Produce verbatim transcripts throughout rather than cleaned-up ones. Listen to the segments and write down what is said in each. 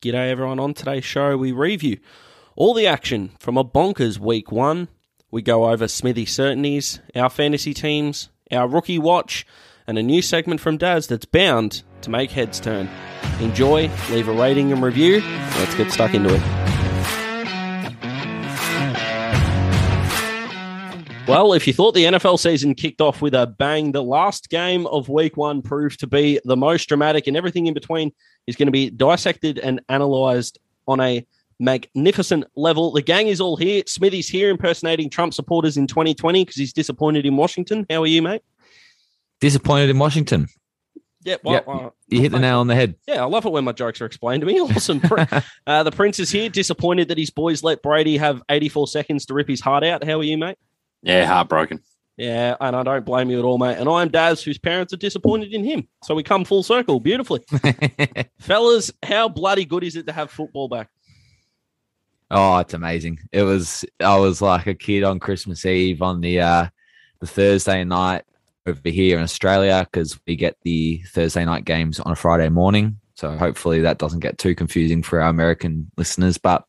G'day everyone, on today's show we review all the action from a bonkers week one. We go over Smithy certainties, our fantasy teams, our rookie watch, and a new segment from Daz that's bound to make heads turn. Enjoy, leave a rating and review, let's get stuck into it. Well, if you thought the N F L season kicked off with a bang, the last game of week one proved to be the most dramatic, and everything in between is going to be dissected and analysed on a magnificent level. The gang is all here. Smithy's here impersonating Trump supporters in twenty twenty because he's disappointed in Washington. How are you, mate? Disappointed in Washington. Yeah, well, yep. uh, you hit the nail on the head. Yeah, I love it when my jokes are explained to me. Awesome. uh, the Prince is here, disappointed that his boys let Brady have eighty-four seconds to rip his heart out. How are you, mate? Yeah, heartbroken. Yeah, and I don't blame you at all, mate. And I'm Daz, whose parents are disappointed in him. So we come full circle beautifully. Fellas, how bloody good is it to have football back? Oh, it's amazing. It was, I was like a kid on Christmas Eve on the uh, the Thursday night over here in Australia, because we get the Thursday night games on a Friday morning. So hopefully that doesn't get too confusing for our American listeners. But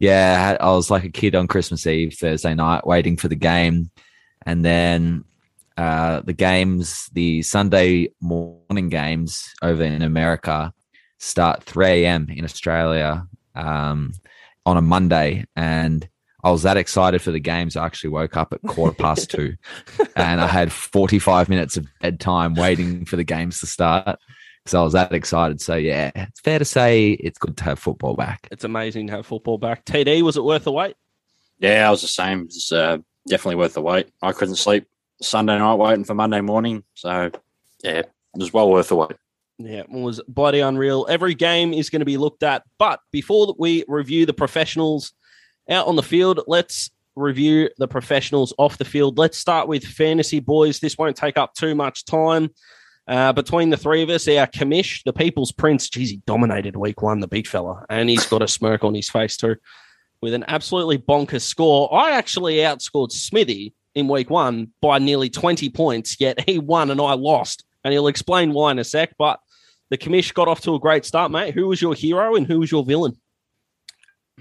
yeah, I was like a kid on Christmas Eve, Thursday night, waiting for the game. And then uh, the games, the Sunday morning games over in America start three a.m. in Australia. Um on a Monday, and I was that excited for the games. I actually woke up at quarter past two and I had forty-five minutes of bedtime waiting for the games to start because I was that excited. So yeah, it's fair to say it's good to have football back. It's amazing to have football back. T D, was it worth the wait? Yeah, I was the same. It was uh, definitely worth the wait. I couldn't sleep Sunday night waiting for Monday morning. So yeah, it was well worth the wait. Yeah, it was bloody unreal. Every game is going to be looked at. But before we review the professionals out on the field, let's review the professionals off the field. Let's start with fantasy boys. This won't take up too much time. Uh, between the three of us, our commish, the People's Prince, geez, he dominated week one, the big fella. And he's got a smirk on his face too with an absolutely bonkers score. I actually outscored Smithy in week one by nearly twenty points, yet he won and I lost. And he'll explain why in a sec, but the commish got off to a great start, mate. Who was your hero and who was your villain?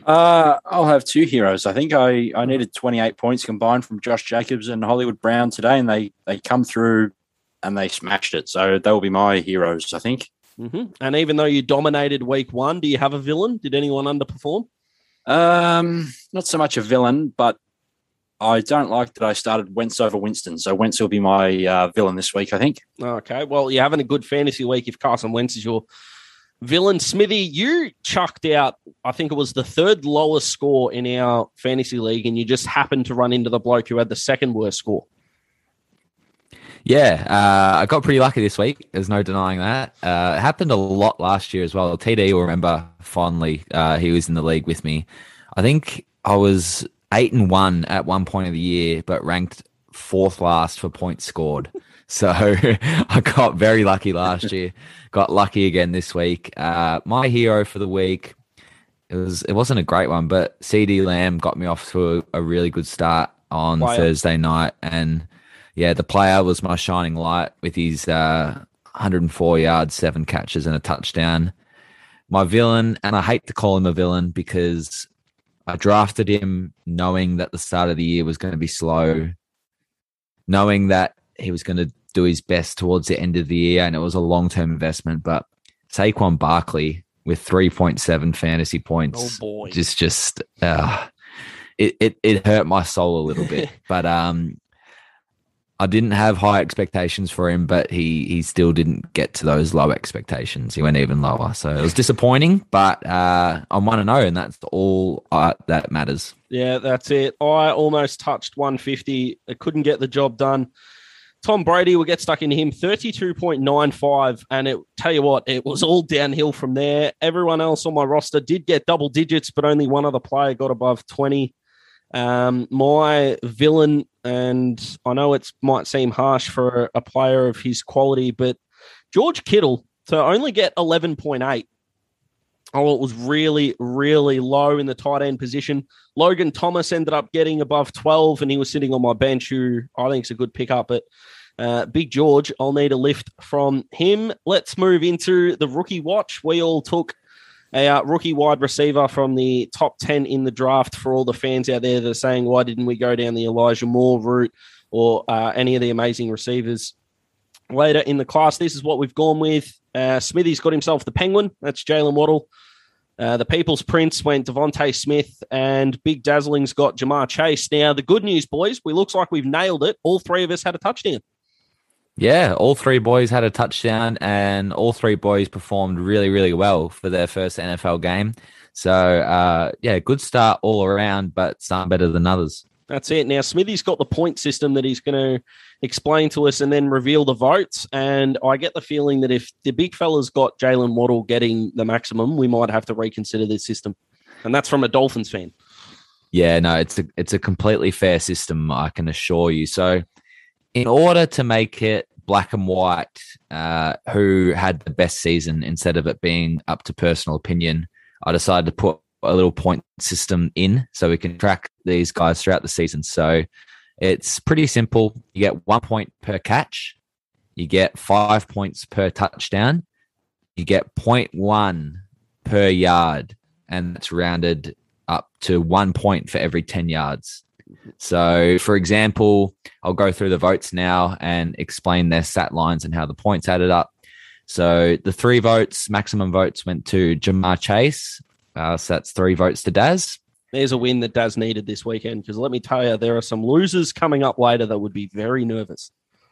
Uh, I'll have two heroes. I think I, I needed twenty-eight points combined from Josh Jacobs and Hollywood Brown today, and they, they come through and they smashed it. So they'll be my heroes, I think. Mm-hmm. And even though you dominated week one, do you have a villain? Did anyone underperform? Um, not so much a villain, but I don't like that I started Wentz over Winston, so Wentz will be my uh, villain this week, I think. Okay, well, you're having a good fantasy week if Carson Wentz is your villain. Smithy, you chucked out, I think it was the third lowest score in our fantasy league, and you just happened to run into the bloke who had the second worst score. Yeah, uh, I got pretty lucky this week. There's no denying that. Uh, it happened a lot last year as well. T D will remember fondly. Uh, he was in the league with me. I think I was Eight and one at one point of the year, but ranked fourth last for points scored. So I got very lucky last year. Got lucky again this week. Uh, my hero for the week, it was it wasn't a great one, but C D Lamb got me off to a, a really good start on player. Thursday night, and yeah, the player was my shining light with his uh, one hundred four yards, seven catches, and a touchdown. My villain, and I hate to call him a villain because I drafted him knowing that the start of the year was going to be slow, knowing that he was going to do his best towards the end of the year, and it was a long-term investment. But Saquon Barkley with three point seven fantasy points, oh boy. just just uh, it, it it hurt my soul a little bit. But um, I didn't have high expectations for him, but he he still didn't get to those low expectations. He went even lower. So it was disappointing, but uh, I'm one and oh, and that's all uh, that matters. Yeah, that's it. I almost touched one fifty. I couldn't get the job done. Tom Brady, we'll get stuck into him, thirty-two point nine five. And it tell you what, it was all downhill from there. Everyone else on my roster did get double digits, but only one other player got above twenty. Um, my villain, and I know it might seem harsh for a player of his quality, but George Kittle to only get eleven point eight. Oh, it was really, really low in the tight end position. Logan Thomas ended up getting above twelve, and he was sitting on my bench, who I think is a good pickup. But uh, Big George, I'll need a lift from him. Let's move into the rookie watch. We all took a uh, rookie wide receiver from the top ten in the draft for all the fans out there that are saying, why didn't we go down the Elijah Moore route or uh, any of the amazing receivers later in the class? This is what we've gone with. Uh, Smithy's got himself the Penguin. That's Jaylen Waddle. Uh, the People's Prince went Devonta Smith, and Big Dazzling's got Jamar Chase. Now, the good news, boys, we looks like we've nailed it. All three of us had a touchdown. Yeah, all three boys had a touchdown, and all three boys performed really, really well for their first N F L game. So, uh, yeah, good start all around, but some better than others. That's it. Now, Smithy's got the point system that he's going to explain to us and then reveal the votes. And I get the feeling that if the big fella's got Jaylen Waddle getting the maximum, we might have to reconsider this system. And that's from a Dolphins fan. Yeah, no, it's a, it's a completely fair system, I can assure you. So in order to make it black and white, uh, who had the best season instead of it being up to personal opinion, I decided to put a little point system in so we can track these guys throughout the season. So it's pretty simple. You get one point per catch. You get five points per touchdown. You get zero point one per yard. And it's rounded up to one point for every ten yards. So for example, I'll go through the votes now and explain their stat lines and how the points added up. So the three votes, maximum votes went to Jamar Chase. Uh, so that's three votes to Daz. There's a win that Daz needed this weekend, because let me tell you, there are some losers coming up later that would be very nervous.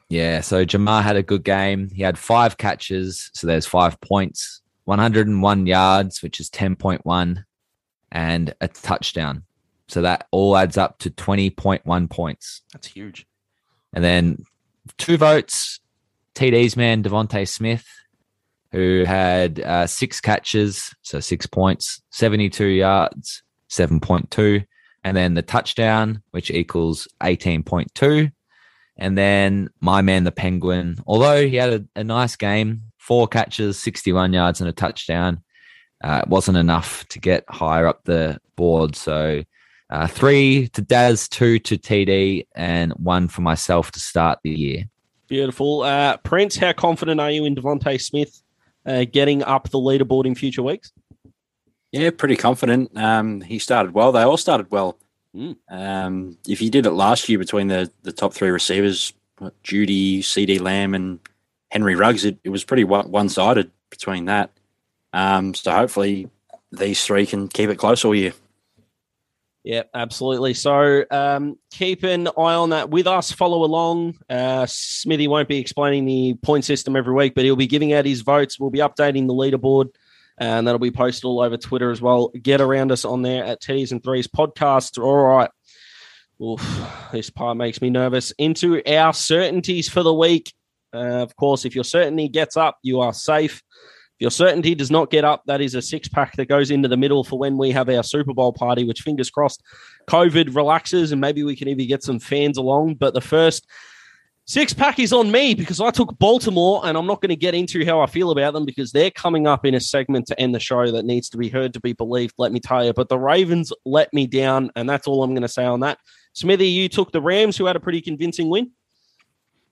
Yeah, so Jamar had a good game. He had five catches, so there's five points, one hundred one yards, which is ten point one, and a touchdown. So that all adds up to twenty point one points. That's huge. And then two votes, T D's man, Devonta Smith, who had uh, six catches, so six points, seventy-two yards, seven point two, and then the touchdown, which equals eighteen point two. And then my man, the Penguin, although he had a, a nice game, four catches, sixty-one yards and a touchdown, uh, it wasn't enough to get higher up the board. So uh, three to Daz, two to T D, and one for myself to start the year. Beautiful. Uh, Prince, how confident are you in Devonta Smith Uh, getting up the leaderboard in future weeks? Yeah, pretty confident. Um, he started well. They all started well. Mm. Um, if he did it last year between the, the top three receivers, Judy, C D Lamb and Henry Ruggs, it, it was pretty one-sided between that. Um, so hopefully these three can keep it close all year. Yeah, absolutely. So um, keep an eye on that with us. Follow along. Uh, Smithy won't be explaining the point system every week, but he'll be giving out his votes. We'll be updating the leaderboard, and that'll be posted all over Twitter as well. Get around us on there at Teddies and Threes Podcast. All right. Oof, this part makes me nervous. Into our certainties for the week. Uh, of course, if your certainty gets up, you are safe. Your certainty does not get up. That is a six-pack that goes into the middle for when we have our Super Bowl party, which, fingers crossed, COVID relaxes and maybe we can even get some fans along. But the first six-pack is on me because I took Baltimore, and I'm not going to get into how I feel about them because they're coming up in a segment to end the show that needs to be heard to be believed, let me tell you. But the Ravens let me down, and that's all I'm going to say on that. Smithy, you took the Rams, who had a pretty convincing win.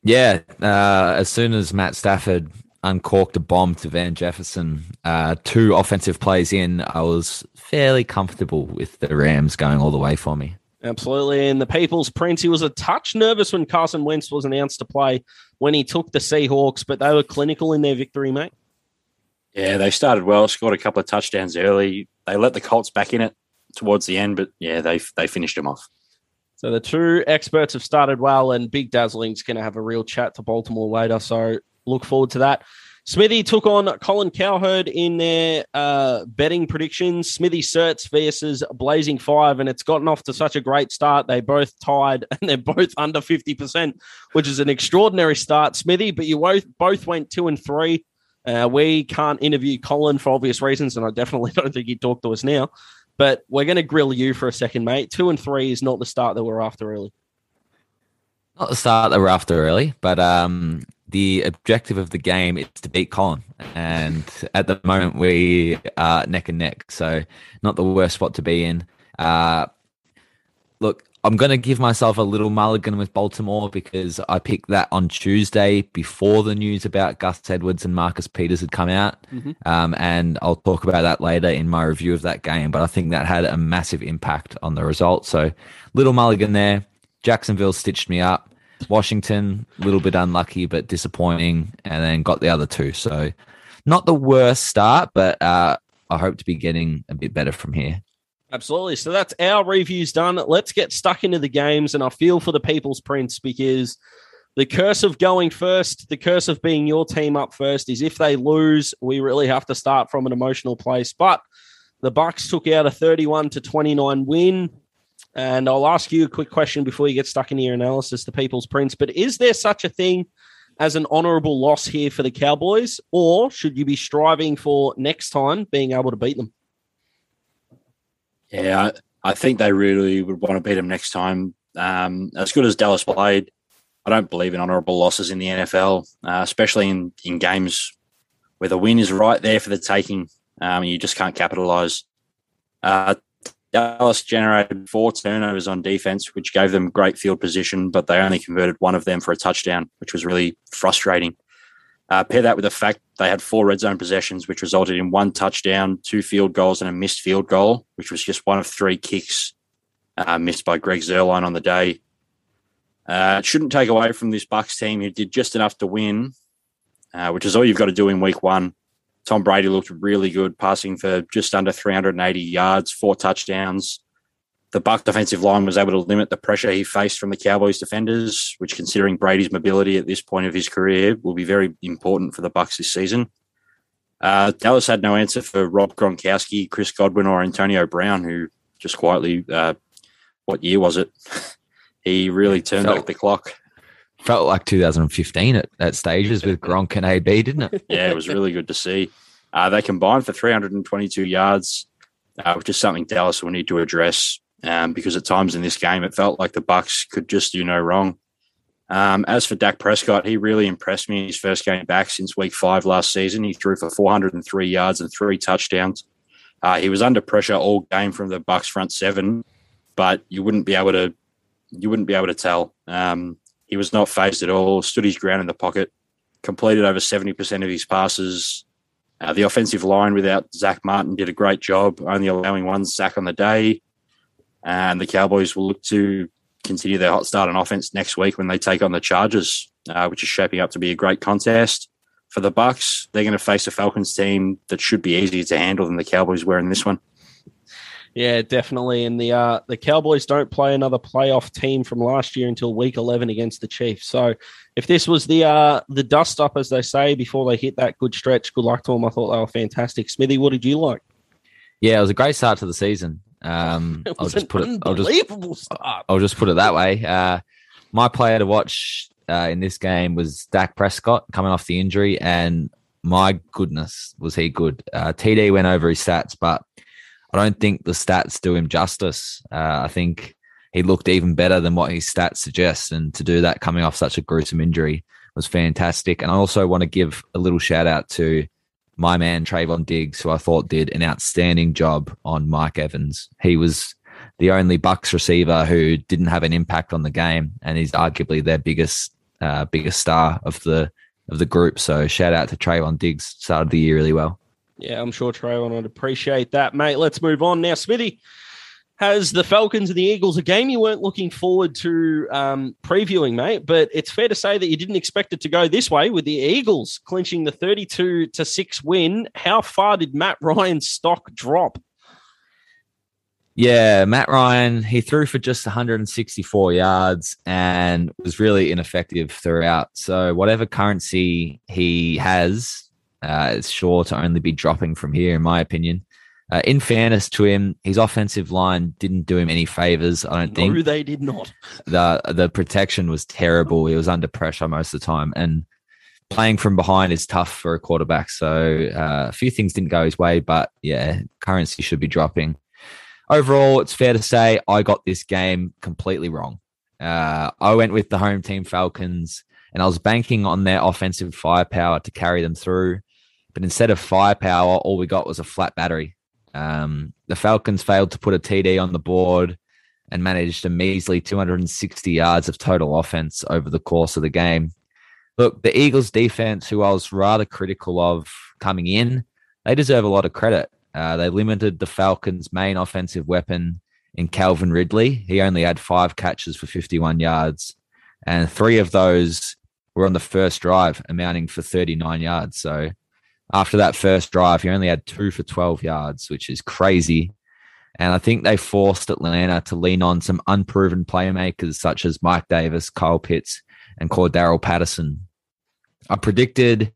Yeah, uh, as soon as Matt Stafford uncorked a bomb to Van Jefferson, Uh, two offensive plays in, I was fairly comfortable with the Rams going all the way for me. Absolutely. And the People's Prince, he was a touch nervous when Carson Wentz was announced to play when he took the Seahawks, but they were clinical in their victory, mate. Yeah, they started well, scored a couple of touchdowns early. They let the Colts back in it towards the end, but yeah, they they finished them off. So the two experts have started well, and Big Dazzling's going to have a real chat to Baltimore later, so look forward to that. Smithy took on Colin Cowherd in their uh, betting predictions. Smithy Certs versus Blazing Five, and it's gotten off to such a great start. They both tied, and they're both under fifty percent, which is an extraordinary start, Smithy. But you both, both went two and three. Uh, we can't interview Colin for obvious reasons, and I definitely don't think he'd talk to us now. But we're going to grill you for a second, mate. Two and three is not the start that we're after, really. Not the start that we're after, really, but um. The objective of the game is to beat Colin, and at the moment we are neck and neck, so not the worst spot to be in. Uh, look, I'm going to give myself a little mulligan with Baltimore because I picked that on Tuesday before the news about Gus Edwards and Marcus Peters had come out. Mm-hmm. Um, and I'll talk about that later in my review of that game. But I think that had a massive impact on the result. So little mulligan there. Jacksonville stitched me up. Washington, a little bit unlucky, but disappointing. And then got the other two. So not the worst start, but uh, I hope to be getting a bit better from here. Absolutely. So that's our reviews done. Let's get stuck into the games, and I feel for the People's Prince because the curse of going first, the curse of being your team up first is if they lose, we really have to start from an emotional place. But the Bucks took out a thirty-one to twenty-nine win, and I'll ask you a quick question before you get stuck into your analysis, the People's Prince. But is there such a thing as an honorable loss here for the Cowboys, or should you be striving for next time being able to beat them? Yeah, I think they really would want to beat them next time. Um, as good as Dallas played, I don't believe in honourable losses in the N F L, uh, especially in, in games where the win is right there for the taking. Um, and you just can't capitalise. Uh, Dallas generated four turnovers on defence, which gave them great field position, but they only converted one of them for a touchdown, which was really frustrating. Uh, pair that with the fact they had four red zone possessions, which resulted in one touchdown, two field goals, and a missed field goal, which was just one of three kicks uh, missed by Greg Zuerlein on the day. Uh, it shouldn't take away from this Bucs team who did just enough to win, uh, which is all you've got to do in week one. Tom Brady looked really good, passing for just under three hundred eighty yards, four touchdowns. The Bucs defensive line was able to limit the pressure he faced from the Cowboys defenders, which, considering Brady's mobility at this point of his career, will be very important for the Bucs this season. Uh, Dallas had no answer for Rob Gronkowski, Chris Godwin, or Antonio Brown, who just quietly, uh, what year was it? He really turned felt, back the clock. Felt like two thousand fifteen at, at stages with Gronk and A B, didn't it? Yeah, it was really good to see. Uh, they combined for three hundred twenty-two yards, uh, which is something Dallas will need to address. Um, because at times in this game, it felt like the Bucs could just do no wrong. Um, as for Dak Prescott, he really impressed me his first game back since week five last season. He threw for four hundred three yards and three touchdowns. Uh, he was under pressure all game from the Bucs front seven, but you wouldn't be able to you wouldn't be able to tell. Um, he was not phased at all, stood his ground in the pocket, completed over seventy percent of his passes. Uh, the offensive line without Zach Martin did a great job, only allowing one sack on the day. And the Cowboys will look to continue their hot start on offense next week when they take on the Chargers, uh, which is shaping up to be a great contest. For the Bucs, they're going to face a Falcons team that should be easier to handle than the Cowboys were in this one. Yeah, definitely. And the uh, the Cowboys don't play another playoff team from last year until week eleven against the Chiefs. So if this was the uh, the dust-up, as they say, before they hit that good stretch, good luck to them. I thought they were fantastic. Smithy, what did you like? Yeah, it was a great start to the season. Um, I'll just put it. I'll just, I'll just put it that way. Uh, my player to watch uh, in this game was Dak Prescott, coming off the injury, and my goodness, was he good. Uh, T D went over his stats, but I don't think the stats do him justice. Uh, I think he looked even better than what his stats suggest, and to do that coming off such a gruesome injury was fantastic. And I also want to give a little shout out to my man, Trayvon Diggs, who I thought did an outstanding job on Mike Evans. He was the only Bucs receiver who didn't have an impact on the game, and he's arguably their biggest uh, biggest star of the of the group. So shout out to Trayvon Diggs. Started the year really well. Yeah, I'm sure Trayvon would appreciate that, mate. Let's move on now. Smithy, has the Falcons and the Eagles, a game you weren't looking forward to um, previewing, mate, but it's fair to say that you didn't expect it to go this way with the Eagles clinching the thirty-two to six win. How far did Matt Ryan's stock drop? Yeah, Matt Ryan, he threw for just one hundred sixty-four yards and was really ineffective throughout. So whatever currency he has, uh, it's sure to only be dropping from here, in my opinion. Uh, in fairness to him, his offensive line didn't do him any favors, I don't think. No, they did not. The the protection was terrible. He was under pressure most of the time. And playing from behind is tough for a quarterback. So uh, a few things didn't go his way, but yeah, currency should be dropping. Overall, it's fair to say I got this game completely wrong. Uh, I went with the home team Falcons, and I was banking on their offensive firepower to carry them through. But instead of firepower, all we got was a flat battery. Um, the Falcons failed to put a T D on the board. and managed a measly two hundred sixty yards of total offense over the course of the game. Look, the Eagles defense, who I was rather critical of coming in, they deserve a lot of credit. Uh, they limited the Falcons' main offensive weapon in Calvin Ridley. He only had five catches for fifty-one yards, and three of those were on the first drive, amounting for thirty-nine yards. So after that first drive, he only had two for twelve yards, which is crazy. And I think they forced Atlanta to lean on some unproven playmakers such as Mike Davis, Kyle Pitts, and Cordarrelle Patterson. I predicted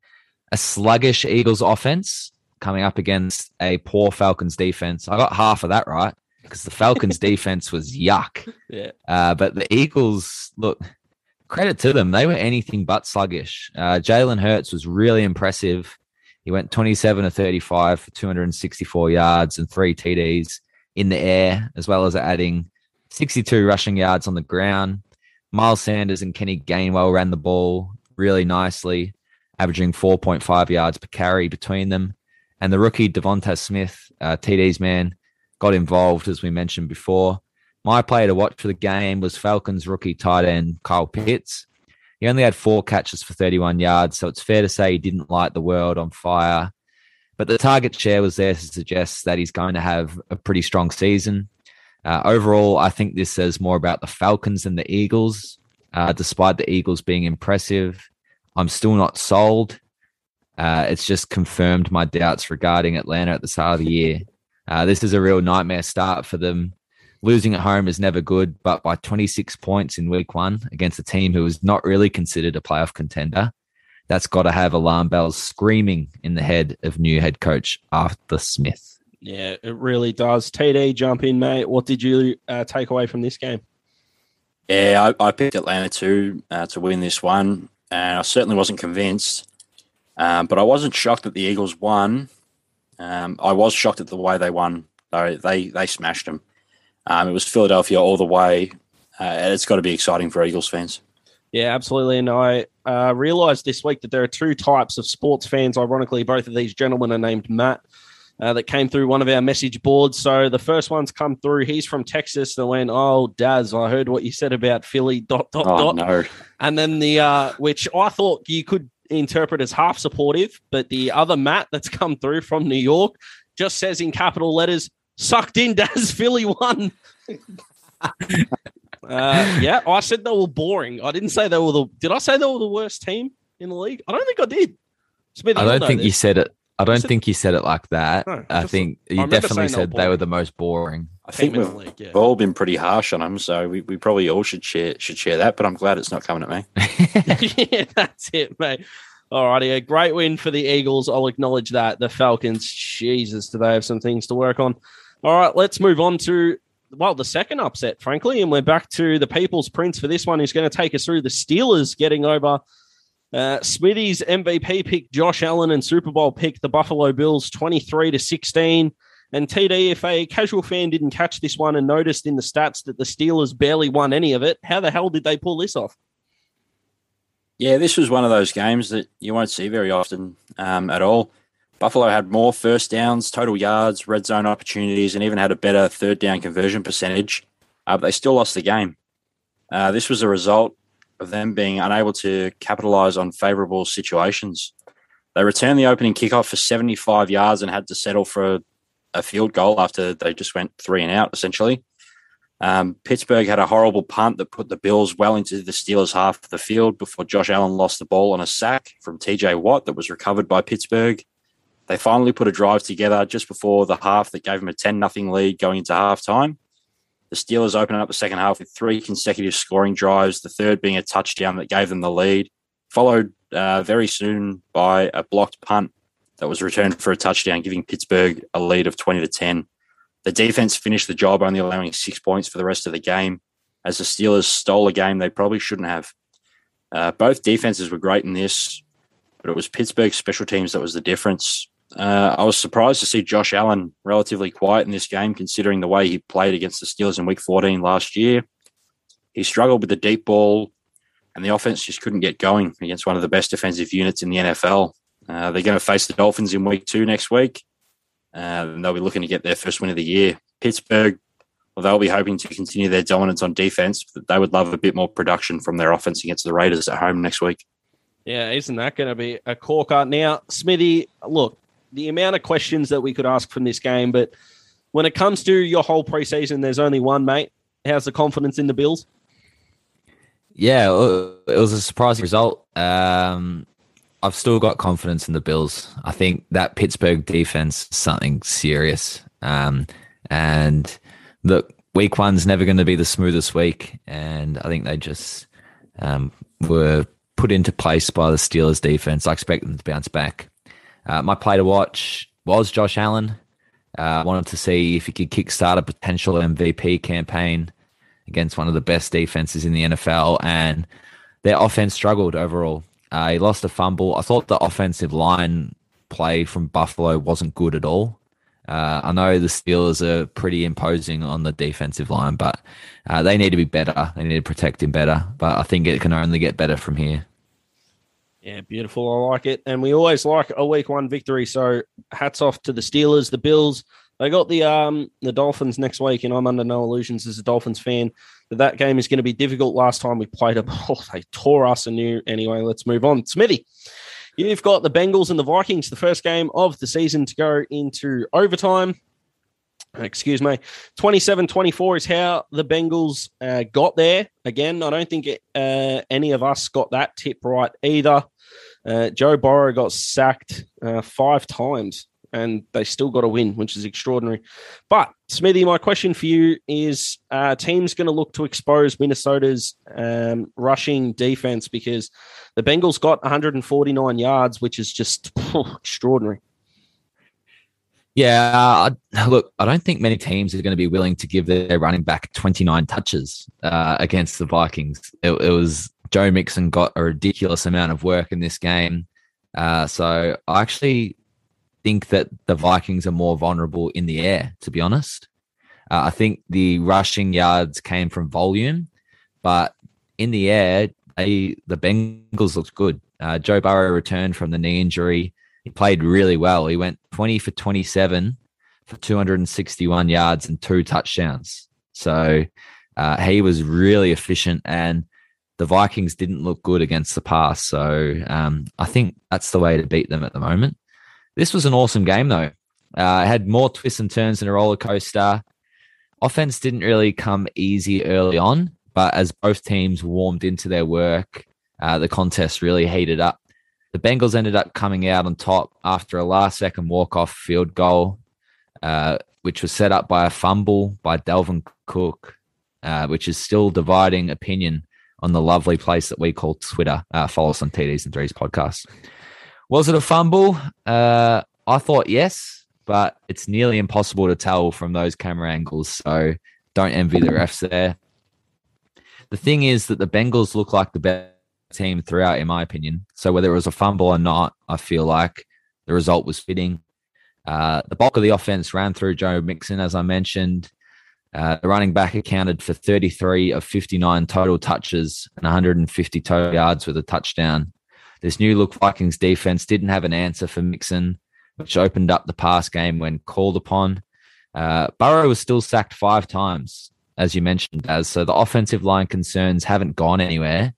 a sluggish Eagles offense coming up against a poor Falcons defense. I got half of that right because the Falcons defense was yuck. Yeah. Uh, but the Eagles, look, credit to them. They were anything but sluggish. Uh, Jalen Hurts was really impressive. He went twenty-seven to thirty-five for two hundred sixty-four yards and three T Ds in the air, as well as adding sixty-two rushing yards on the ground. Miles Sanders and Kenny Gainwell ran the ball really nicely, averaging four point five yards per carry between them. And the rookie Devonta Smith, uh, T D's man, got involved, as we mentioned before. My player to watch for the game was Falcons rookie tight end Kyle Pitts. He only had four catches for thirty-one yards, so it's fair to say he didn't light the world on fire. But the target share was there to suggest that he's going to have a pretty strong season. Uh, overall, I think this says more about the Falcons than the Eagles. Uh, despite the Eagles being impressive, I'm still not sold. Uh, it's just confirmed my doubts regarding Atlanta at the start of the year. Uh, this is a real nightmare start for them. Losing at home is never good, but by twenty-six points in week one against a team who is not really considered a playoff contender, that's got to have alarm bells screaming in the head of new head coach Arthur Smith. Yeah, it really does. T D, jump in, mate. What did you uh, take away from this game? Yeah, I, I picked Atlanta too uh, to win this one, and I certainly wasn't convinced. Um, but I wasn't shocked that the Eagles won. Um, I was shocked at the way they won, though. They they smashed them. Um, it was Philadelphia all the way. Uh, and it's got to be exciting for Eagles fans. Yeah, absolutely. And I uh, realised this week that there are two types of sports fans. Ironically, both of these gentlemen are named Matt uh, that came through one of our message boards. So the first one's come through. He's from Texas that went, "Oh, Daz, I heard what you said about Philly, dot, dot, oh, dot. No." And then the, uh, which I thought you could interpret as half supportive, but the other Matt that's come through from New York just says in capital letters, "Sucked in, Daz, Philly won." Uh, yeah, I said they were boring. I didn't say they were the... Did I say they were the worst team in the league? I don't think I did. Smithy, I don't think this. you said it. I don't said, think you said it like that. No, I think I you definitely said they were, they were the most boring. I think we've league, yeah. all been pretty harsh on them, so we, we probably all should share should share that. But I'm glad it's not coming at me. Yeah, that's it, mate. All righty, a great win for the Eagles. I'll acknowledge that. The Falcons, Jesus, do they have some things to work on? All right, let's move on to. Well, the second upset, frankly, and we're back to the People's Prince for this one, who's going to take us through the Steelers getting over uh, Smithy's M V P pick, Josh Allen, and Super Bowl pick, the Buffalo Bills, twenty-three to sixteen. And T D, if a casual fan didn't catch this one and noticed in the stats that the Steelers barely won any of it, how the hell did they pull this off? Yeah, this was one of those games that you won't see very often um, at all. Buffalo had more first downs, total yards, red zone opportunities, and even had a better third down conversion percentage, uh, but they still lost the game. Uh, this was a result of them being unable to capitalize on favorable situations. They returned the opening kickoff for seventy-five yards and had to settle for a field goal after they just went three and out, essentially. Um, Pittsburgh had a horrible punt that put the Bills well into the Steelers' half of the field before Josh Allen lost the ball on a sack from T J Watt that was recovered by Pittsburgh. They finally put a drive together just before the half that gave them a ten nothing lead going into halftime. The Steelers opened up the second half with three consecutive scoring drives, the third being a touchdown that gave them the lead, followed uh, very soon by a blocked punt that was returned for a touchdown, giving Pittsburgh a lead of twenty to ten. The defense finished the job, only allowing six points for the rest of the game, as the Steelers stole a game they probably shouldn't have. Uh, both defenses were great in this, but it was Pittsburgh's special teams that was the difference. Uh, I was surprised to see Josh Allen relatively quiet in this game, considering the way he played against the Steelers in week fourteen last year. He struggled with the deep ball, and the offense just couldn't get going against one of the best defensive units in the N F L. Uh, they're going to face the Dolphins in week two next week, uh, and they'll be looking to get their first win of the year. Pittsburgh Well, they'll be hoping to continue their dominance on defense, but they would love a bit more production from their offense against the Raiders at home next week. Yeah, isn't that going to be a corker? Now, Smithy, look, the amount of questions that we could ask from this game, but when it comes to your whole preseason, there's only one, mate. How's the confidence in the Bills? Yeah, it was a surprising result. Um, I've still got confidence in the Bills. I think that Pittsburgh defense is something serious. Um, and look, week one's never going to be the smoothest week. And I think they just um, were put into place by the Steelers defense. I expect them to bounce back. Uh, my play to watch was Josh Allen. I uh, wanted to see if he could kickstart a potential M V P campaign against one of the best defenses in the N F L, and their offense struggled overall. Uh, he lost a fumble. I thought the offensive line play from Buffalo wasn't good at all. Uh, I know the Steelers are pretty imposing on the defensive line, but uh, they need to be better. They need to protect him better, but I think it can only get better from here. Yeah, beautiful. I like it. And we always like a week one victory. So hats off to the Steelers, the Bills. They got the um the Dolphins next week, and I'm under no illusions as a Dolphins fan that that game is going to be difficult. Last time we played them, oh, they tore us anew. Anyway, let's move on. Smithy, you've got the Bengals and the Vikings, the first game of the season to go into overtime. Excuse me. twenty-seven twenty-four is how the Bengals uh, got there. Again, I don't think it, uh, any of us got that tip right either. Uh, Joe Burrow got sacked uh, five times and they still got a win, which is extraordinary. But, Smithy, my question for you is, uh, team's going to look to expose Minnesota's um, rushing defense because the Bengals got one hundred forty-nine yards, which is just oh, extraordinary. Yeah, uh, look, I don't think many teams are going to be willing to give their running back twenty-nine touches uh, against the Vikings. It, it was Joe Mixon got a ridiculous amount of work in this game. Uh, so I actually think that the Vikings are more vulnerable in the air, to be honest. Uh, I think the rushing yards came from volume, but in the air, they, the Bengals looked good. Uh, Joe Burrow returned from the knee injury. He played really well. He went twenty for twenty-seven for two hundred sixty-one yards and two touchdowns. So uh, he was really efficient, and the Vikings didn't look good against the pass. So um, I think that's the way to beat them at the moment. This was an awesome game, though. Uh, it had more twists and turns than a roller coaster. Offense didn't really come easy early on, but as both teams warmed into their work, uh, the contest really heated up. The Bengals ended up coming out on top after a last-second walk-off field goal, uh, which was set up by a fumble by Dalvin Cook, uh, which is still dividing opinion on the lovely place that we call Twitter. Uh, follow us on T Ds and Threes podcast. Was it a fumble? Uh, I thought yes, but it's nearly impossible to tell from those camera angles, so don't envy the refs there. The thing is that the Bengals look like the best team throughout, in my opinion. So whether it was a fumble or not, I feel like the result was fitting. Uh, the bulk of the offense ran through Joe Mixon, as I mentioned. Uh, the running back accounted for thirty-three of fifty-nine total touches and one hundred fifty total yards with a touchdown. This new look Vikings defense didn't have an answer for Mixon, which opened up the pass game when called upon. Uh, Burrow was still sacked five times, as you mentioned, Daz. So the offensive line concerns haven't gone anywhere.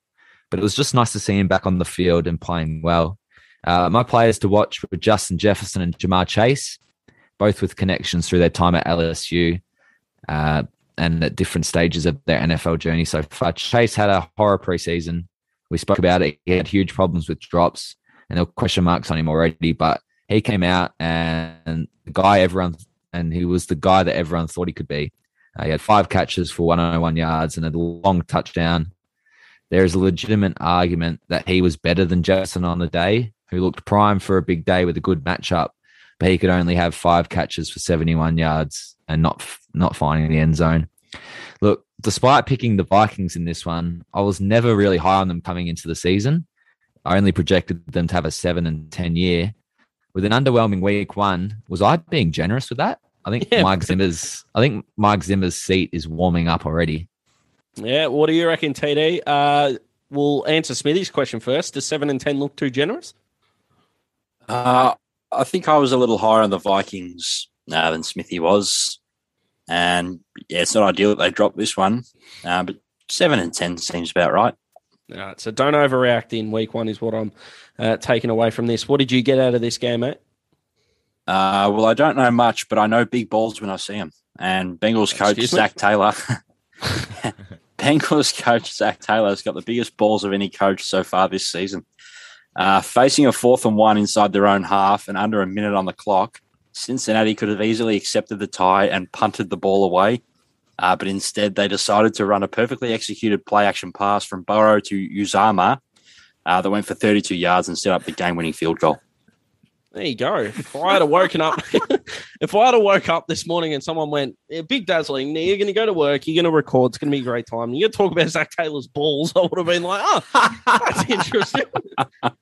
But it was just nice to see him back on the field and playing well. Uh, my players to watch were Justin Jefferson and Jamar Chase, both with connections through their time at L S U uh, and at different stages of their N F L journey so far. Chase had a horror preseason. We spoke about it. He had huge problems with drops, and there were question marks on him already. But he came out and the guy everyone and he was the guy that everyone thought he could be. Uh, he had five catches for one hundred one yards and a long touchdown. There is a legitimate argument that he was better than Jefferson on the day, who looked prime for a big day with a good matchup, but he could only have five catches for seventy-one yards and not not finding the end zone. Look, despite picking the Vikings in this one, I was never really high on them coming into the season. I only projected them to have a seven and ten year. With an underwhelming week one, was I being generous with that? I think yeah. Mike Zimmer's I think Mike Zimmer's seat is warming up already. Yeah, what do you reckon, T D? Uh, we'll answer Smithy's question first. Does seven and ten look too generous? Uh, I think I was a little higher on the Vikings uh, than Smithy was. And yeah, it's not ideal that they dropped this one, uh, but seven and ten seems about right. All right, so don't overreact in week one is what I'm uh, taking away from this. What did you get out of this game, mate? Uh, well, I don't know much, but I know big balls when I see them. And Bengals coach Excuse Zach me? Taylor, Bengals coach Zach Taylor has got the biggest balls of any coach so far this season. Uh, facing a fourth and one inside their own half and under a minute on the clock, Cincinnati could have easily accepted the tie and punted the ball away. Uh, but instead, they decided to run a perfectly executed play-action pass from Burrow to Uzama uh, that went for thirty-two yards and set up the game-winning field goal. There you go. If I had a woken up, if I had a woke up this morning and someone went, yeah, "Big dazzling," you're going to go to work, you're going to record, it's going to be a great time, and you're going to talk about Zach Taylor's balls, I would have been like, "Oh, that's interesting."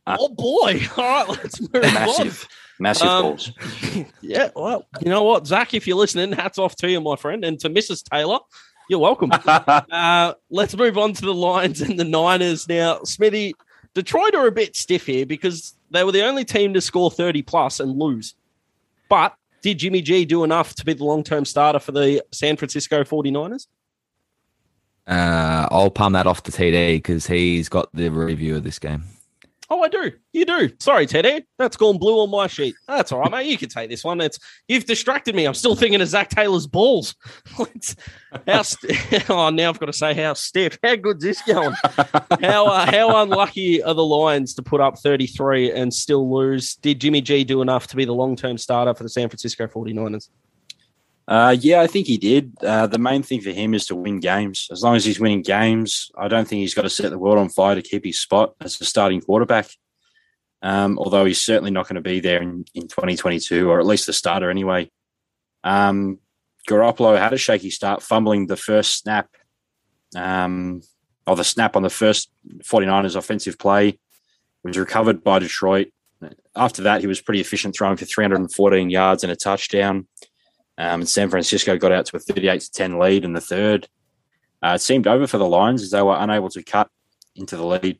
Oh boy! All right, let's move Massive. on. Massive um, balls. Yeah, well, you know what, Zach, if you're listening, hats off to you, my friend. And to Missus Taylor, you're welcome. uh, let's move on to the Lions and the Niners now. Smithy, Detroit are a bit stiff here because they were the only team to score thirty-plus and lose. But did Jimmy G do enough to be the long-term starter for the San Francisco forty-niners? Uh, I'll palm that off to T D because he's got the review of this game. Oh, I do. You do. Sorry, Teddy. That's gone blue on my sheet. That's all right, mate. You can take this one. It's You've distracted me. I'm still thinking of Zach Taylor's balls. how st- oh, now I've got to say how stiff. How good's this going? How uh, how unlucky are the Lions to put up thirty-three and still lose? Did Jimmy G do enough to be the long-term starter for the San Francisco forty-niners? Uh, yeah, I think he did. Uh, the main thing for him is to win games. As long as he's winning games, I don't think he's got to set the world on fire to keep his spot as the starting quarterback. Um, although he's certainly not going to be there in, in twenty twenty-two, or at least the starter anyway. Um, Garoppolo had a shaky start, fumbling the first snap, um, or the snap on the first forty-niners offensive play. It was recovered by Detroit. After that, he was pretty efficient, throwing for three hundred fourteen yards and a touchdown. Um, and San Francisco got out to a thirty-eight to ten lead in the third. Uh, it seemed over for the Lions as they were unable to cut into the lead.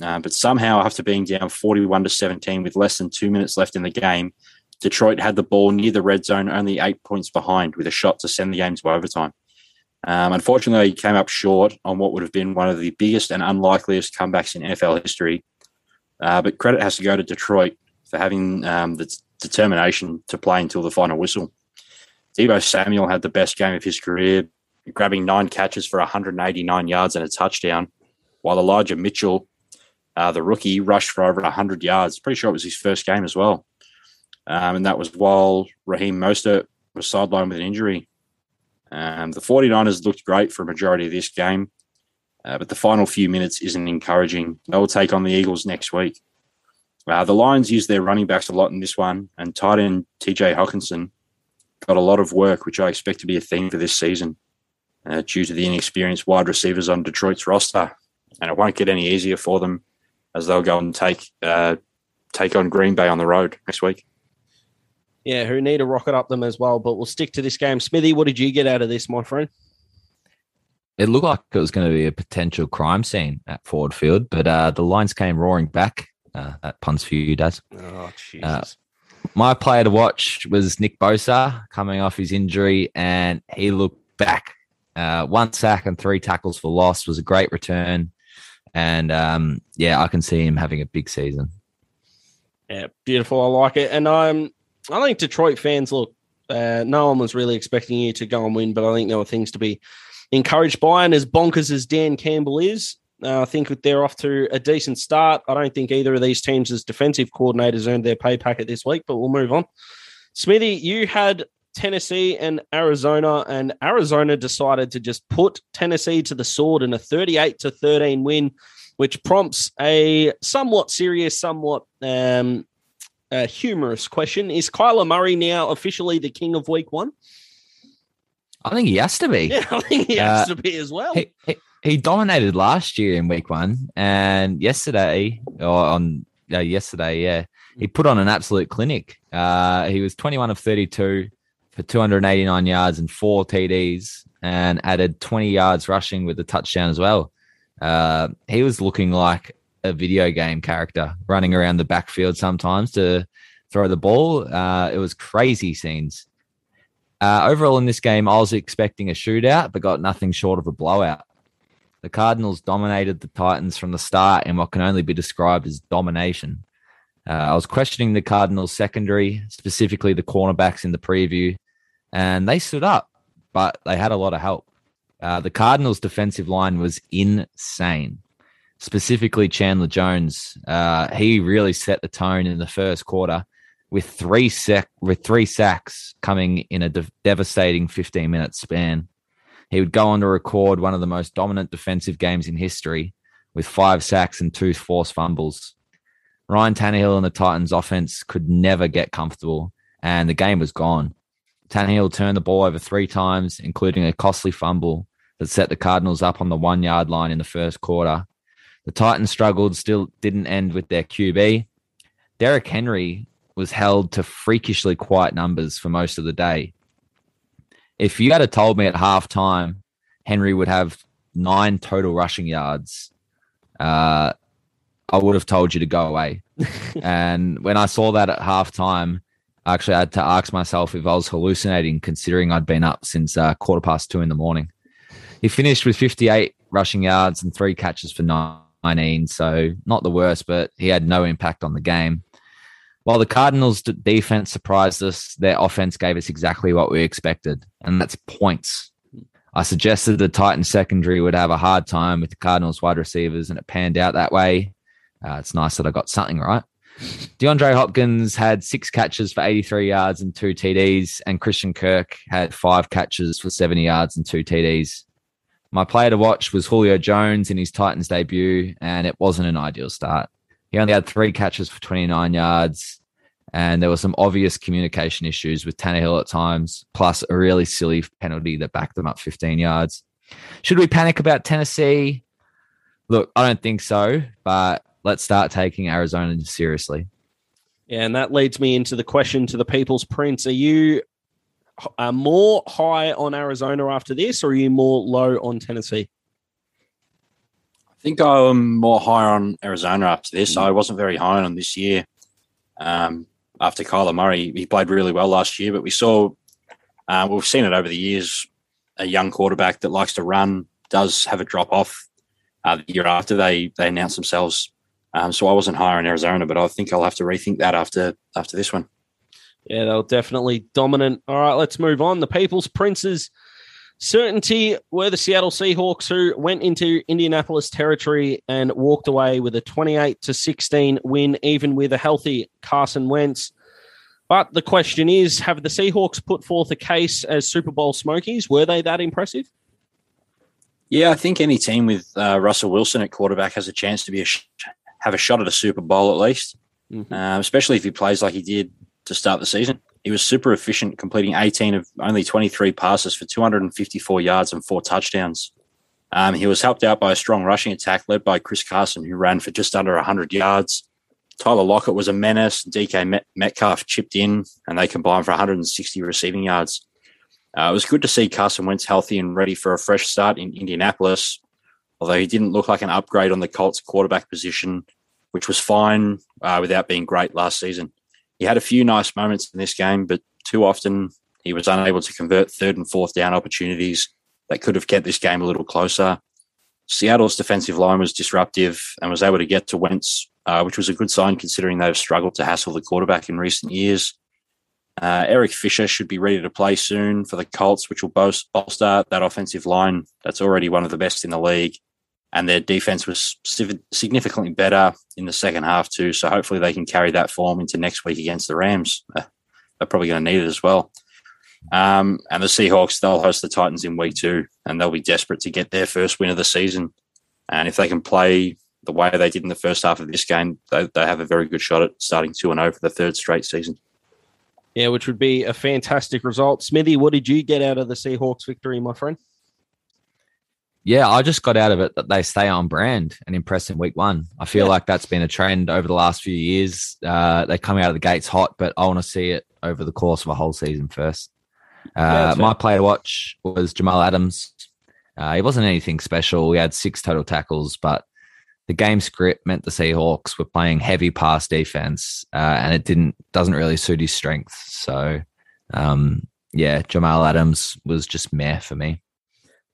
Uh, but somehow, after being down forty-one to seventeen with less than two minutes left in the game, Detroit had the ball near the red zone, only eight points behind, with a shot to send the game to overtime. Um, unfortunately, he came up short on what would have been one of the biggest and unlikeliest comebacks in N F L history. Uh, but credit has to go to Detroit for having um, the t- determination to play until the final whistle. Deebo Samuel had the best game of his career, grabbing nine catches for one hundred eighty-nine yards and a touchdown, while Elijah Mitchell, uh, the rookie, rushed for over one hundred yards. Pretty sure it was his first game as well. Um, and that was while Raheem Mostert was sidelined with an injury. Um, the forty-niners looked great for a majority of this game, uh, but the final few minutes isn't encouraging. They will take on the Eagles next week. Uh, the Lions used their running backs a lot in this one, and tight end T J Hockenson got a lot of work, which I expect to be a theme for this season uh, due to the inexperienced wide receivers on Detroit's roster. And it won't get any easier for them as they'll go and take uh, take on Green Bay on the road next week. Yeah, who need to rocket up them as well, but we'll stick to this game. Smithy, what did you get out of this, my friend? It looked like it was going to be a potential crime scene at Ford Field, but uh, the Lions came roaring back. Uh, that pun's for you, Daz. Oh, Jesus. Uh, My player to watch was Nick Bosa coming off his injury, and he looked back. Uh, one sack and three tackles for loss was a great return. And, um, yeah, I can see him having a big season. Yeah, beautiful. I like it. And um, I think Detroit fans, look, uh, no one was really expecting you to go and win, but I think there were things to be encouraged by. And as bonkers as Dan Campbell is, Uh, I think they're off to a decent start. I don't think either of these teams as defensive coordinators earned their pay packet this week, but we'll move on. Smithy, you had Tennessee and Arizona, and Arizona decided to just put Tennessee to the sword in a thirty-eight to thirteen win, which prompts a somewhat serious, somewhat um, uh, humorous question. Is Kyler Murray now officially the king of week one? I think he has to be. Yeah, I think he has uh, to be as well. He, he- He dominated last year in week one, and yesterday, or on uh, yesterday, yeah, he put on an absolute clinic. Uh, he was twenty-one of thirty-two for two hundred eighty-nine yards and four T Ds, and added twenty yards rushing with a touchdown as well. Uh, he was looking like a video game character, running around the backfield sometimes to throw the ball. Uh, it was crazy scenes. Uh, overall in this game, I was expecting a shootout, but got nothing short of a blowout. The Cardinals dominated the Titans from the start in what can only be described as domination. Uh, I was questioning the Cardinals secondary, specifically the cornerbacks in the preview, and they stood up, but they had a lot of help. Uh, the Cardinals defensive line was insane, specifically Chandler Jones. Uh, he really set the tone in the first quarter with three sec- with three sacks coming in a de- devastating fifteen-minute span. He would go on to record one of the most dominant defensive games in history with five sacks and two forced fumbles. Ryan Tannehill and the Titans offense could never get comfortable, and the game was gone. Tannehill turned the ball over three times, including a costly fumble that set the Cardinals up on the one-yard line in the first quarter. The Titans struggled, still didn't end with their Q B. Derrick Henry was held to freakishly quiet numbers for most of the day. If you had told me at halftime, Henry would have nine total rushing yards, uh, I would have told you to go away. And when I saw that at halftime, actually, I had to ask myself if I was hallucinating, considering I'd been up since uh, quarter past two in the morning. He finished with fifty-eight rushing yards and three catches for nineteen, so not the worst, but he had no impact on the game. While the Cardinals' defense surprised us, their offense gave us exactly what we expected, and that's points. I suggested the Titans secondary would have a hard time with the Cardinals' wide receivers, and it panned out that way. Uh, it's nice that I got something right. DeAndre Hopkins had six catches for eighty-three yards and two T Ds, and Christian Kirk had five catches for seventy yards and two T Ds. My player to watch was Julio Jones in his Titans debut, and it wasn't an ideal start. He only had three catches for twenty-nine yards, and there were some obvious communication issues with Tannehill at times, plus a really silly penalty that backed them up fifteen yards. Should we panic about Tennessee? Look, I don't think so, but let's start taking Arizona seriously. Yeah, and that leads me into the question to the People's Prince. Are you uh, more high on Arizona after this, or are you more low on Tennessee? I think I'm more higher on Arizona after this. I wasn't very high on this year. Um, after Kyler Murray, he played really well last year, but we saw, uh, we've seen it over the years, a young quarterback that likes to run does have a drop-off uh, the year after they, they announce themselves. Um, so I wasn't higher in Arizona, but I think I'll have to rethink that after after this one. Yeah, they'll definitely dominant. All right, let's move on. The People's Prince's certainty were the Seattle Seahawks, who went into Indianapolis territory and walked away with a twenty-eight to sixteen win, even with a healthy Carson Wentz. But the question is, have the Seahawks put forth a case as Super Bowl smokies? Were they that impressive? Yeah, I think any team with uh, Russell Wilson at quarterback has a chance to be a sh- have a shot at a Super Bowl at least, mm-hmm. um, especially if he plays like he did to start the season. He was super efficient, completing eighteen of only twenty-three passes for two hundred fifty-four yards and four touchdowns. Um, he was helped out by a strong rushing attack led by Chris Carson, who ran for just under one hundred yards. Tyler Lockett was a menace. D K Metcalf chipped in, and they combined for one hundred sixty receiving yards. Uh, it was good to see Carson Wentz healthy and ready for a fresh start in Indianapolis, although he didn't look like an upgrade on the Colts quarterback position, which was fine uh, without being great last season. He had a few nice moments in this game, but too often he was unable to convert third and fourth down opportunities that could have kept this game a little closer. Seattle's defensive line was disruptive and was able to get to Wentz, uh, which was a good sign considering they've struggled to hassle the quarterback in recent years. Uh, Eric Fisher should be ready to play soon for the Colts, which will bolster that offensive line that's already one of the best in the league. And their defense was significantly better in the second half too, so hopefully they can carry that form into next week against the Rams. Uh, they're probably going to need it as well. Um, and the Seahawks, they'll host the Titans in week two, and they'll be desperate to get their first win of the season. And if they can play the way they did in the first half of this game, they, they have a very good shot at starting two and oh for the third straight season. Yeah, which would be a fantastic result. Smithy, what did you get out of the Seahawks victory, my friend? Yeah, I just got out of it that they stay on brand and impress in week one. I feel yeah. like that's been a trend over the last few years. Uh, they come out of the gates hot, but I want to see it over the course of a whole season first. Uh, yeah, my player to watch was Jamal Adams. Uh, he wasn't anything special. He had six total tackles, but the game script meant the Seahawks were playing heavy pass defense, uh, and it didn't doesn't really suit his strengths. So um, yeah, Jamal Adams was just meh for me.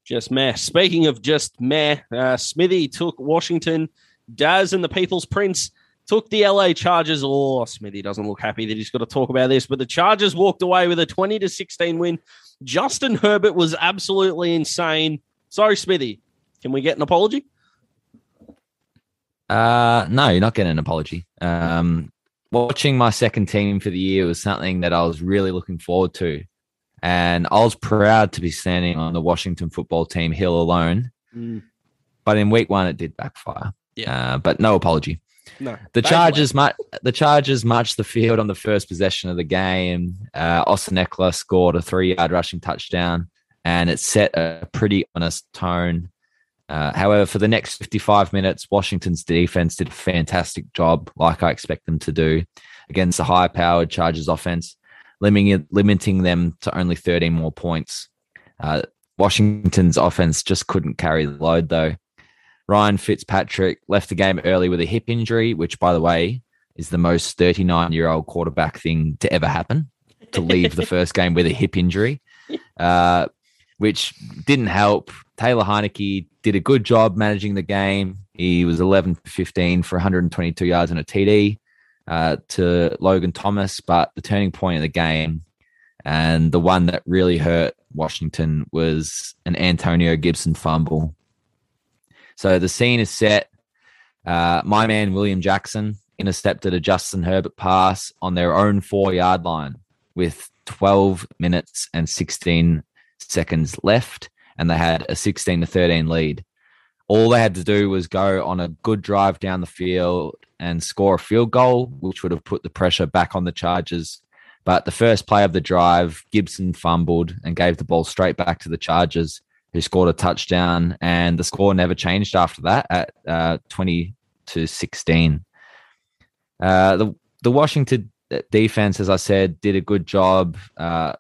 Just meh. Speaking of just meh, uh, Smithy took Washington. Daz and the People's Prince took the L A Chargers. Oh, Smithy doesn't look happy that he's got to talk about this, but the Chargers walked away with a twenty to sixteen win. Justin Herbert was absolutely insane. Sorry, Smithy. Can we get an apology? Uh, no, you're not getting an apology. Um, watching my second team for the year was something that I was really looking forward to. And I was proud to be standing on the Washington football team hill alone. Mm. But in week one, it did backfire. Yeah, uh, but no apology. No, the Chargers, mar- the Chargers marched the field on the first possession of the game. Uh, Austin Eckler scored a three-yard rushing touchdown, and it set a pretty honest tone. Uh, however, for the next fifty-five minutes, Washington's defense did a fantastic job, like I expect them to do, against the high-powered Chargers offense, limiting, limiting them to only thirteen more points. Uh, Washington's offense just couldn't carry the load, though. Ryan Fitzpatrick left the game early with a hip injury, which, by the way, is the most thirty-nine-year-old quarterback thing to ever happen, to leave the first game with a hip injury, uh, which didn't help. Taylor Heineke did a good job managing the game. He was eleven for fifteen for one hundred twenty-two yards and a T D uh, to Logan Thomas, but the turning point of the game and the one that really hurt Washington was an Antonio Gibson fumble. So the scene is set. Uh, my man, William Jackson, intercepted a Justin Herbert pass on their own four-yard line with twelve minutes and sixteen seconds left, and they had a sixteen to thirteen lead. All they had to do was go on a good drive down the field and score a field goal, which would have put the pressure back on the Chargers. But the first play of the drive, Gibson fumbled and gave the ball straight back to the Chargers, who scored a touchdown, and the score never changed after that at uh, twenty to sixteen. Uh, the the Washington defense, as I said, did a good job uh,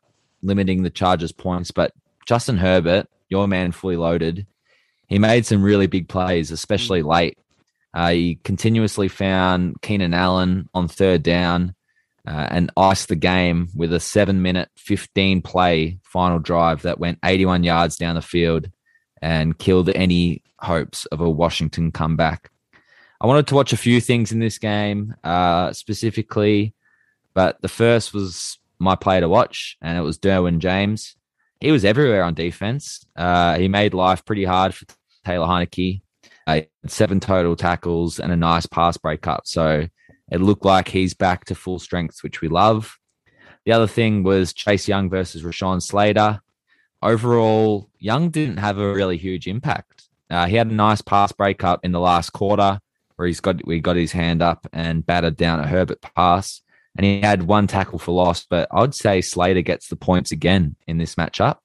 limiting the Chargers' points, but Justin Herbert, your man fully loaded, he made some really big plays, especially late. Uh, he continuously found Keenan Allen on third down Uh, and iced the game with a seven-minute, fifteen play final drive that went eighty-one yards down the field and killed any hopes of a Washington comeback. I wanted to watch a few things in this game uh, specifically, but the first was my play to watch, and it was Derwin James. He was everywhere on defense. Uh, he made life pretty hard for Taylor Heineke. Uh, seven total tackles and a nice pass breakup, so it looked like he's back to full strength, which we love. The other thing was Chase Young versus Rashawn Slater. Overall, Young didn't have a really huge impact. Uh, he had a nice pass breakup in the last quarter where he's got we got his hand up and batted down a Herbert pass, and he had one tackle for loss, but I'd say Slater gets the points again in this matchup.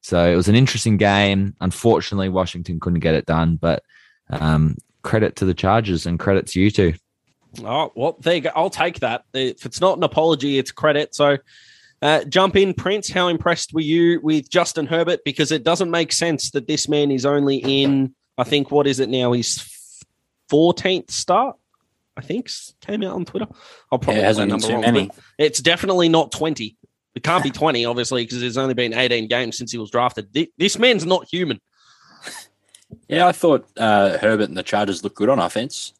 So it was an interesting game. Unfortunately, Washington couldn't get it done, but um, credit to the Chargers and credit to you two. Oh, well, there you go. I'll take that. If it's not an apology, it's credit. So uh, jump in, Prince. How impressed were you with Justin Herbert? Because it doesn't make sense that this man is only in, I think, what is it now? His fourteenth start, I think, came out on Twitter. I'll probably yeah, hasn't been too wrong, many. It's definitely not twenty. It can't be twenty, obviously, because there's only been eighteen games since he was drafted. This man's not human. Yeah, I thought uh, Herbert and the Chargers looked good on offense.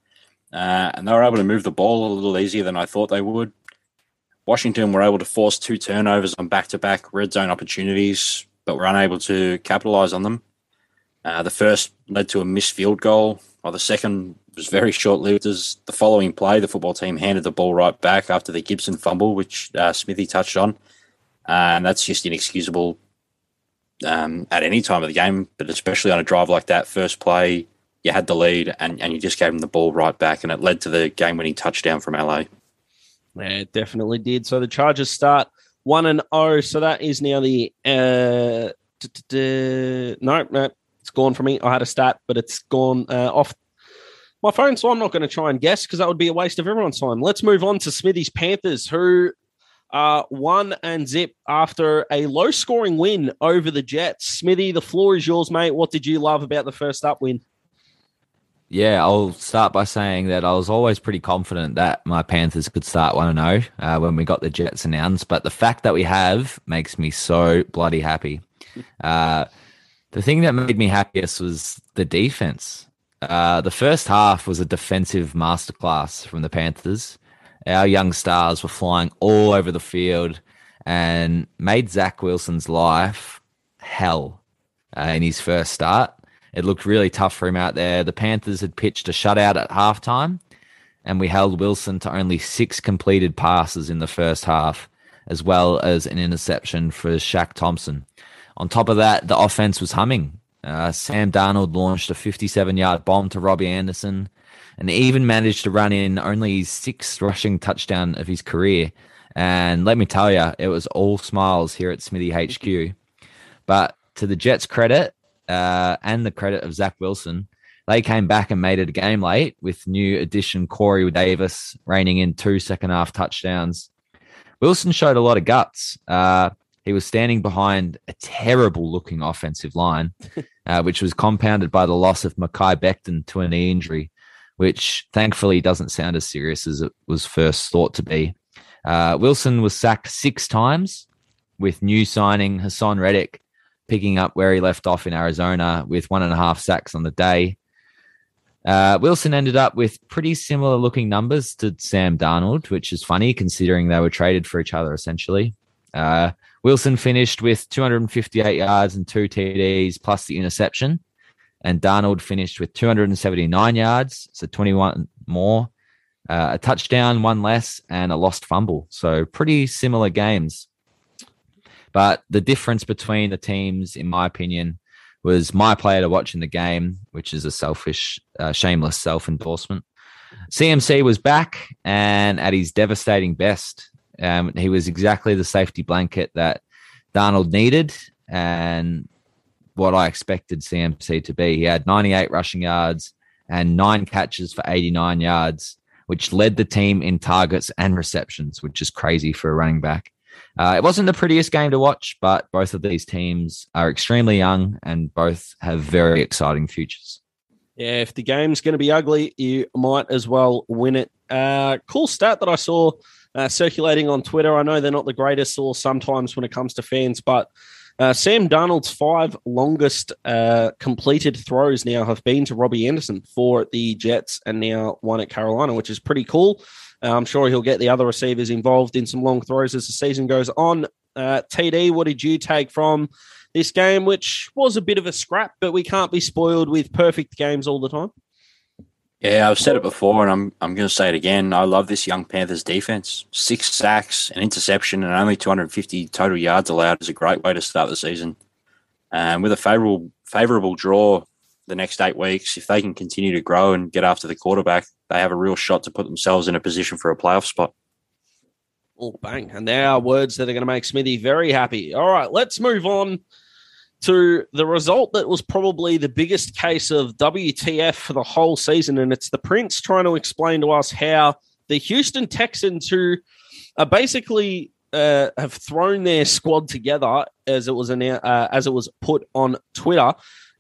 Uh, and they were able to move the ball a little easier than I thought they would. Washington were able to force two turnovers on back-to-back red zone opportunities, but were unable to capitalize on them. Uh, the first led to a missed field goal, while the second was very short-lived, as the following play, the football team handed the ball right back after the Gibson fumble, which uh, Smithy touched on. Uh, and that's just inexcusable um, at any time of the game, but especially on a drive like that, first play, you had the lead, and, and you just gave him the ball right back, and it led to the game-winning touchdown from L A. Yeah, it definitely did. So the Chargers start one and oh, so that is now the... Uh, d- d- d- no, no, it's gone for me. I had a stat, but it's gone uh, off my phone, so I'm not going to try and guess because that would be a waste of everyone's time. Let's move on to Smithy's Panthers, who are one and zip after a low-scoring win over the Jets. Smithy, the floor is yours, mate. What did you love about the first-up win? Yeah, I'll start by saying that I was always pretty confident that my Panthers could start one and oh uh, when we got the Jets announced, but the fact that we have makes me so bloody happy. Uh, the thing that made me happiest was the defense. Uh, the first half was a defensive masterclass from the Panthers. Our young stars were flying all over the field and made Zach Wilson's life hell uh, in his first start. It looked really tough for him out there. The Panthers had pitched a shutout at halftime, and we held Wilson to only six completed passes in the first half, as well as an interception for Shaq Thompson. On top of that, the offense was humming. Uh, Sam Darnold launched a fifty-seven-yard bomb to Robbie Anderson and even managed to run in only his sixth rushing touchdown of his career. And let me tell you, it was all smiles here at Smithy H Q. But to the Jets' credit, Uh, and the credit of Zach Wilson, they came back and made it a game late with new addition Corey Davis reining in two second-half touchdowns. Wilson showed a lot of guts. Uh, he was standing behind a terrible-looking offensive line, uh, which was compounded by the loss of Mekhi Becton to a knee injury, which thankfully doesn't sound as serious as it was first thought to be. Uh, Wilson was sacked six times, with new signing Hassan Reddick picking up where he left off in Arizona with one and a half sacks on the day. Uh, Wilson ended up with pretty similar looking numbers to Sam Darnold, which is funny considering they were traded for each other, essentially. Uh, Wilson finished with two hundred fifty-eight yards and two T Ds plus the interception, and Darnold finished with two hundred seventy-nine yards, so twenty-one more, uh, a touchdown, one less, and a lost fumble. So pretty similar games. But the difference between the teams, in my opinion, was my player to watch in the game, which is a selfish, uh, shameless self-endorsement. C M C was back and at his devastating best. Um, he was exactly the safety blanket that Darnold needed and what I expected C M C to be. He had ninety-eight rushing yards and nine catches for eighty-nine yards, which led the team in targets and receptions, which is crazy for a running back. Uh, it wasn't the prettiest game to watch, but both of these teams are extremely young and both have very exciting futures. Yeah, if the game's going to be ugly, you might as well win it. Uh, cool stat that I saw uh, circulating on Twitter. I know they're not the greatest source sometimes when it comes to fans, but uh, Sam Darnold's five longest uh, completed throws now have been to Robbie Anderson, four at the Jets and now one at Carolina, which is pretty cool. I'm sure he'll get the other receivers involved in some long throws as the season goes on. Uh, T D, what did you take from this game, which was a bit of a scrap, but we can't be spoiled with perfect games all the time? Yeah, I've said it before, and I'm I'm going to say it again. I love this young Panthers defense. Six sacks, an interception, and only two hundred fifty total yards allowed is a great way to start the season. And um, with a favorable favorable draw the next eight weeks, if they can continue to grow and get after the quarterback, they have a real shot to put themselves in a position for a playoff spot. Oh, bang. And there are words that are going to make Smithy very happy. All right, let's move on to the result that was probably the biggest case of W T F for the whole season, and it's the Prince trying to explain to us how the Houston Texans, who are basically uh, have thrown their squad together, as it was, an, uh, as it was put on Twitter,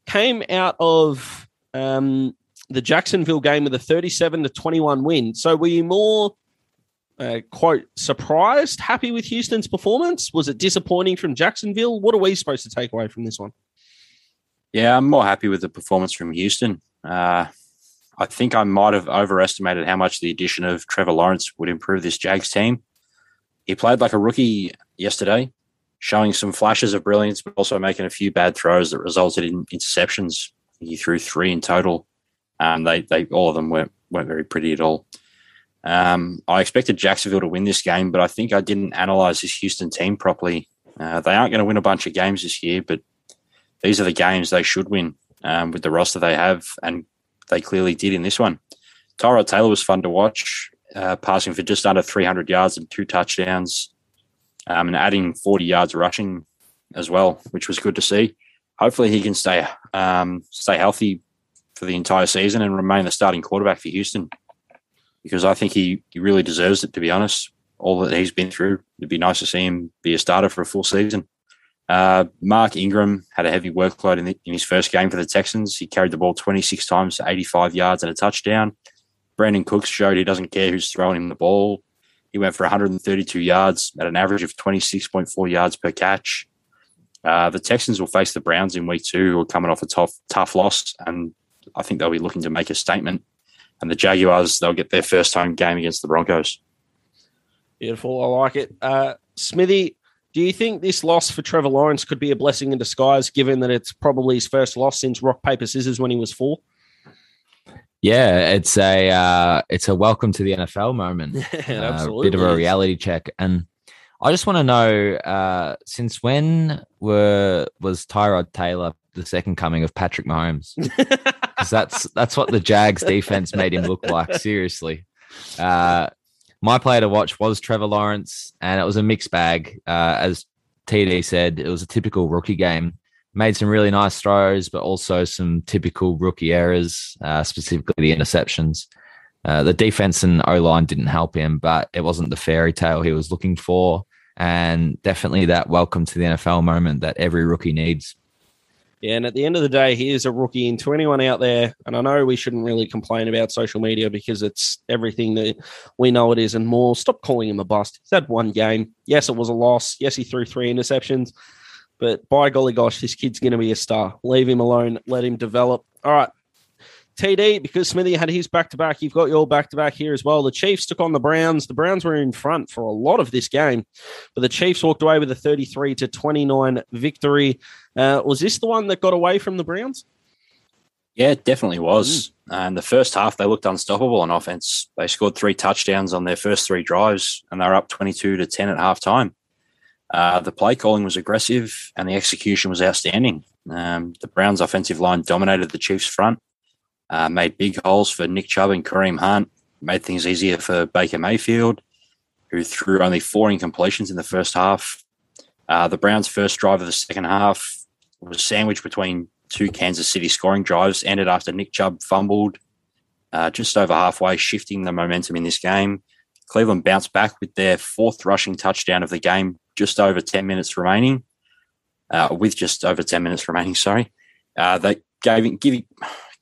came out of um, the Jacksonville game with a thirty-seven to twenty-one win. So were you more, uh, quote, surprised, happy with Houston's performance? Was it disappointing from Jacksonville? What are we supposed to take away from this one? Yeah, I'm more happy with the performance from Houston. Uh, I think I might have overestimated how much the addition of Trevor Lawrence would improve this Jags team. He played like a rookie yesterday, showing some flashes of brilliance, but also making a few bad throws that resulted in interceptions. He threw three in total. Um, they, they, all of them weren't, weren't very pretty at all. Um, I expected Jacksonville to win this game, but I think I didn't analyze this Houston team properly. Uh, they aren't going to win a bunch of games this year, but these are the games they should win um, with the roster they have, and they clearly did in this one. Tyrod Taylor was fun to watch, uh, passing for just under three hundred yards and two touchdowns. Um, and adding forty yards rushing as well, which was good to see. Hopefully he can stay um, stay healthy for the entire season and remain the starting quarterback for Houston, because I think he, he really deserves it, to be honest. All that he's been through, it'd be nice to see him be a starter for a full season. Uh, Mark Ingram had a heavy workload in, the, in his first game for the Texans. He carried the ball twenty-six times to eighty-five yards and a touchdown. Brandon Cooks showed he doesn't care who's throwing him the ball. He went for one hundred thirty-two yards at an average of twenty-six point four yards per catch. Uh, the Texans will face the Browns in week two, who are coming off a tough, tough loss, and I think they'll be looking to make a statement. And the Jaguars, they'll get their first home game against the Broncos. Beautiful. I like it. Uh, Smithy, do you think this loss for Trevor Lawrence could be a blessing in disguise, given that it's probably his first loss since rock, paper, scissors when he was four? Yeah, it's a uh, it's a welcome to the N F L moment. Yeah, absolutely. A bit of a reality check. And I just want to know, uh, since when were was Tyrod Taylor the second coming of Patrick Mahomes? Because that's, that's what the Jags defense made him look like, seriously. Uh, my player to watch was Trevor Lawrence, and it was a mixed bag. Uh, as T D said, it was a typical rookie game. Made some really nice throws, but also some typical rookie errors, uh, specifically the interceptions. Uh, the defense and O-line didn't help him, but it wasn't the fairy tale he was looking for, and definitely that welcome to the N F L moment that every rookie needs. Yeah, and at the end of the day, he is a rookie, and to anyone out there, and I know we shouldn't really complain about social media because it's everything that we know it is and more. Stop calling him a bust. He's had one game. Yes, it was a loss. Yes, he threw three interceptions. But by golly gosh, this kid's going to be a star. Leave him alone. Let him develop. All right, T D, because Smithy had his back-to-back, you've got your back-to-back here as well. The Chiefs took on the Browns. The Browns were in front for a lot of this game, but the Chiefs walked away with a thirty-three to twenty-nine victory. Uh, was this the one that got away from the Browns? Yeah, it definitely was. Mm. And the first half, they looked unstoppable on offense. They scored three touchdowns on their first three drives, and they were up twenty-two to ten at halftime. Uh, the play calling was aggressive, and the execution was outstanding. Um, the Browns' offensive line dominated the Chiefs' front, uh, made big holes for Nick Chubb and Kareem Hunt, made things easier for Baker Mayfield, who threw only four incompletions in the first half. Uh, the Browns' first drive of the second half was sandwiched between two Kansas City scoring drives, ended after Nick Chubb fumbled uh, just over halfway, shifting the momentum in this game. Cleveland bounced back with their fourth rushing touchdown of the game, just over ten minutes remaining. Uh, with just over ten minutes remaining, sorry, uh, they gave giving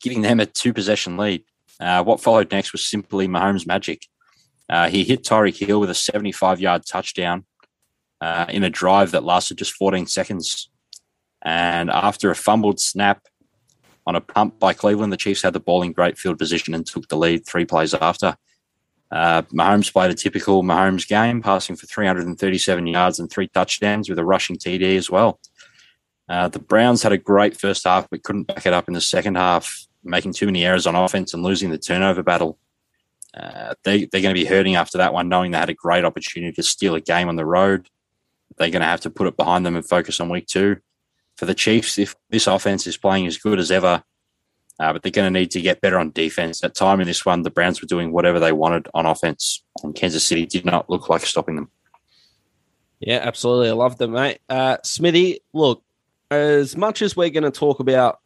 giving them a two possession lead. Uh, what followed next was simply Mahomes' magic. Uh, he hit Tyreek Hill with a seventy-five yard touchdown uh, in a drive that lasted just fourteen seconds. And after a fumbled snap on a pump by Cleveland, the Chiefs had the ball in great field position and took the lead three plays after. Uh, Mahomes played a typical Mahomes game, passing for three hundred thirty-seven yards and three touchdowns with a rushing T D as well. Uh, the Browns had a great first half, but couldn't back it up in the second half, making too many errors on offense and losing the turnover battle. Uh, they, they're going to be hurting after that one, knowing they had a great opportunity to steal a game on the road. They're going to have to put it behind them and focus on week two. For the Chiefs, if this offense is playing as good as ever, Uh, but they're going to need to get better on defense. At time in this one, the Browns were doing whatever they wanted on offense, and Kansas City did not look like stopping them. Yeah, absolutely. I love them, mate. Uh, Smithy, look, as much as we're going to talk about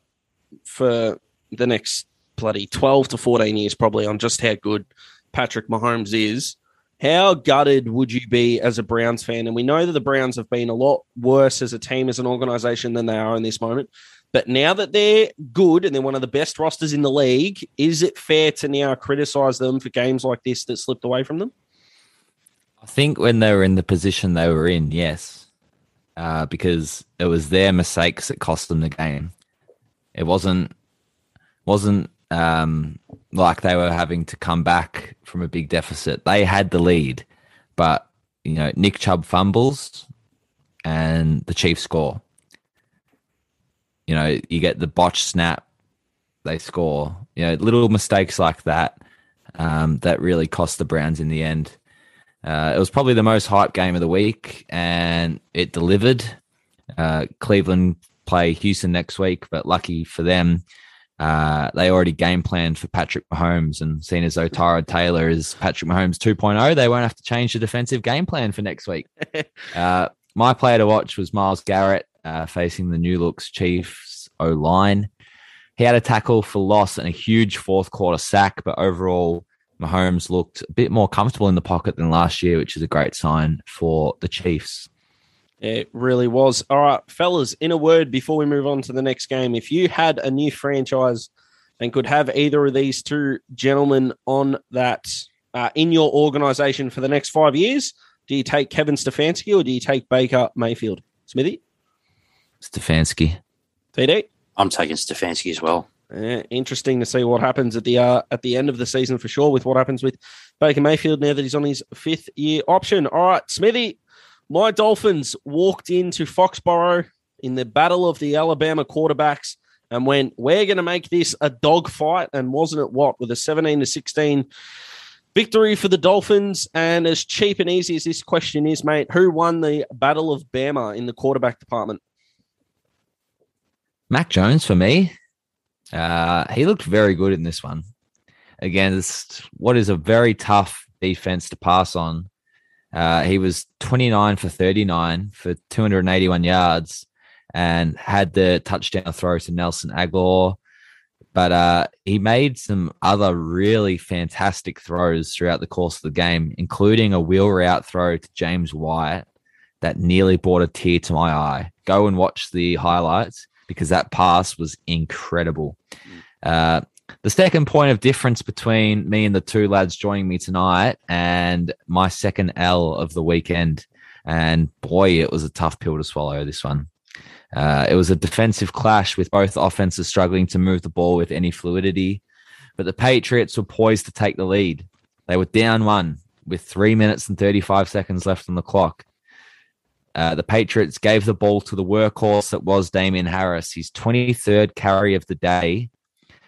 for the next bloody twelve to fourteen years probably on just how good Patrick Mahomes is, how gutted would you be as a Browns fan? And we know that the Browns have been a lot worse as a team, as an organization, than they are in this moment. But now that they're good and they're one of the best rosters in the league, is it fair to now criticise them for games like this that slipped away from them? I think when they were in the position they were in, yes, uh, because it was their mistakes that cost them the game. It wasn't wasn't um, like they were having to come back from a big deficit. They had the lead, but you know, Nick Chubb fumbles and the Chiefs score. You know, you get the botch snap, they score. You know, little mistakes like that um, that really cost the Browns in the end. Uh, it was probably the most hyped game of the week, and it delivered. Uh, Cleveland play Houston next week, but lucky for them, uh, they already game planned for Patrick Mahomes, and seeing as though Tyrod Taylor is Patrick Mahomes two point oh, they won't have to change the defensive game plan for next week. Uh, my player to watch was Myles Garrett. Uh, facing the New Looks Chiefs O-line. He had a tackle for loss and a huge fourth quarter sack, but overall Mahomes looked a bit more comfortable in the pocket than last year, which is a great sign for the Chiefs. It really was. All right, fellas, in a word, before we move on to the next game, if you had a new franchise and could have either of these two gentlemen on that uh, in your organization for the next five years, do you take Kevin Stefanski or do you take Baker Mayfield? Smithy? Stefanski. T D? I'm taking Stefanski as well. Yeah, interesting to see what happens at the uh, at the end of the season for sure with what happens with Baker Mayfield now that he's on his fifth year option. All right, Smithy, my Dolphins walked into Foxborough in the battle of the Alabama quarterbacks and went, we're going to make this a dogfight. And wasn't it what? With a seventeen to sixteen victory for the Dolphins. And as cheap and easy as this question is, mate, who won the battle of Bama in the quarterback department? Mac Jones for me. Uh, he looked very good in this one against what is a very tough defense to pass on. Uh, he was twenty-nine for thirty-nine for two hundred eighty-one yards and had the touchdown throw to Nelson Agholor. But uh, he made some other really fantastic throws throughout the course of the game, including a wheel route throw to James Wyatt that nearly brought a tear to my eye. Go and watch the highlights because that pass was incredible. Uh, the second point of difference between me and the two lads joining me tonight and my second L of the weekend. And boy, it was a tough pill to swallow, this one. Uh, it was a defensive clash with both offenses struggling to move the ball with any fluidity. But the Patriots were poised to take the lead. They were down one with three minutes and thirty-five seconds left on the clock. Uh, the Patriots gave the ball to the workhorse that was Damian Harris. His twenty-third carry of the day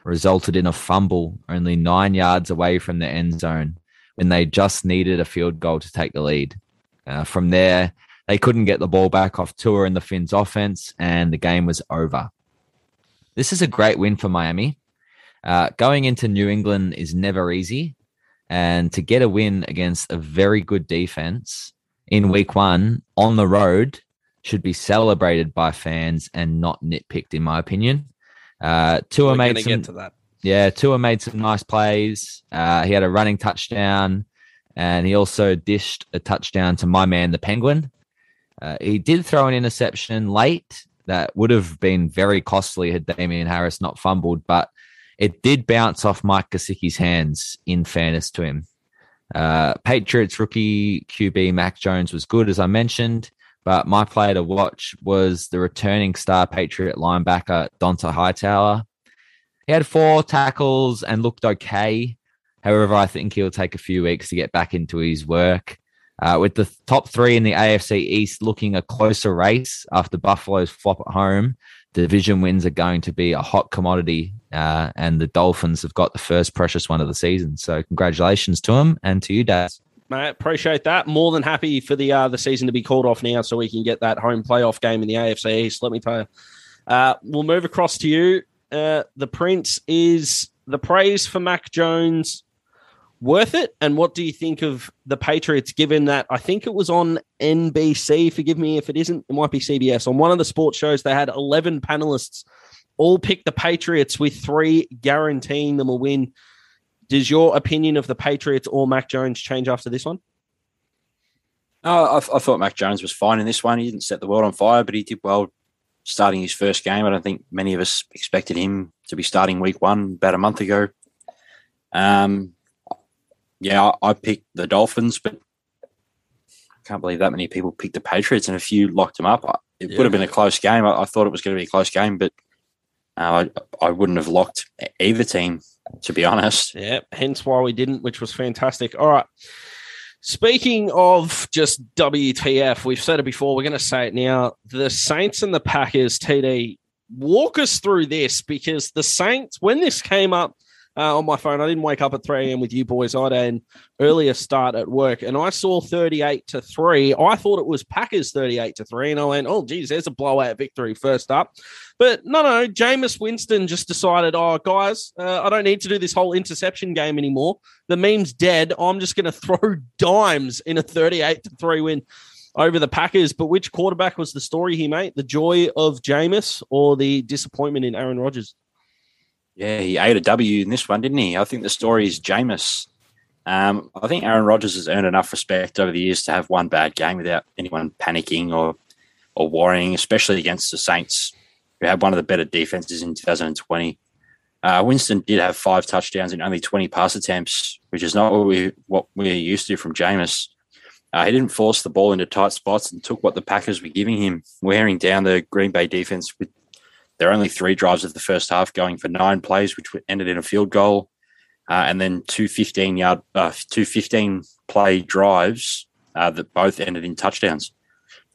resulted in a fumble only nine yards away from the end zone when they just needed a field goal to take the lead. Uh, from there, they couldn't get the ball back off Tua and the Finns offense, and the game was over. This is a great win for Miami. Uh, going into New England is never easy, and to get a win against a very good defense in week one on the road should be celebrated by fans and not nitpicked, in my opinion. Uh, Tua We're made some, get to that. Yeah, Tua made some nice plays. Uh, he had a running touchdown, and he also dished a touchdown to my man, the Penguin. Uh, he did throw an interception late that would have been very costly had Damian Harris not fumbled, but it did bounce off Mike Gesicki's hands, in fairness to him. Uh, Patriots rookie Q B Mac Jones was good, as I mentioned, but my player to watch was the returning star Patriot linebacker Donta Hightower. He had four tackles and looked okay. However, I think he'll take a few weeks to get back into his work. Uh, with the top three in the A F C East looking a closer race after Buffalo's flop at home, division wins are going to be a hot commodity, uh, and the Dolphins have got the first precious one of the season. So congratulations to them and to you, Daz. Mate, appreciate that. More than happy for the uh, the season to be called off now so we can get that home playoff game in the A F C East, let me tell you. Uh, we'll move across to you. Uh, the Prince, is the praise for Mac Jones worth it? And what do you think of the Patriots, given that I think it was on N B C, forgive me if it isn't, it might be C B S, on one of the sports shows they had eleven panelists all pick the Patriots with three guaranteeing them a win. Does your opinion of the Patriots or Mac Jones change after this one? No, I, I thought Mac Jones was fine in this one. He didn't set the world on fire, but he did well starting his first game. I don't think many of us expected him to be starting week one about a month ago. Um, yeah, I, I picked the Dolphins, but I can't believe that many people picked the Patriots and a few locked them up. It yeah. would have been a close game. I, I thought it was going to be a close game, but uh, I, I wouldn't have locked either team, to be honest. Yeah, hence why we didn't, which was fantastic. All right. Speaking of just W T F, we've said it before, we're going to say it now. The Saints and the Packers, T D, walk us through this, because the Saints, when this came up uh, on my phone, I didn't wake up at three a.m. with you boys. I had an earlier start at work, and I saw thirty-eight to three. I thought it was Packers thirty-eight to three, and I went, oh, geez, there's a blowout victory first up. But no, no, Jameis Winston just decided, oh, guys, uh, I don't need to do this whole interception game anymore. The meme's dead. I'm just going to throw dimes in a thirty-eight to three win over the Packers. But which quarterback was the story here, mate? The joy of Jameis or the disappointment in Aaron Rodgers? Yeah, he ate a W in this one, didn't he? I think the story is Jameis. Um, I think Aaron Rodgers has earned enough respect over the years to have one bad game without anyone panicking or or worrying, especially against the Saints, who had one of the better defenses in two thousand twenty. Uh, Winston did have five touchdowns in only twenty pass attempts, which is not what, we, what we're used to from Jameis. Uh, he didn't force the ball into tight spots and took what the Packers were giving him, wearing down the Green Bay defense with their only three drives of the first half going for nine plays, which ended in a field goal, uh, and then two fifteen-yard, uh, two fifteen-play drives uh, that both ended in touchdowns.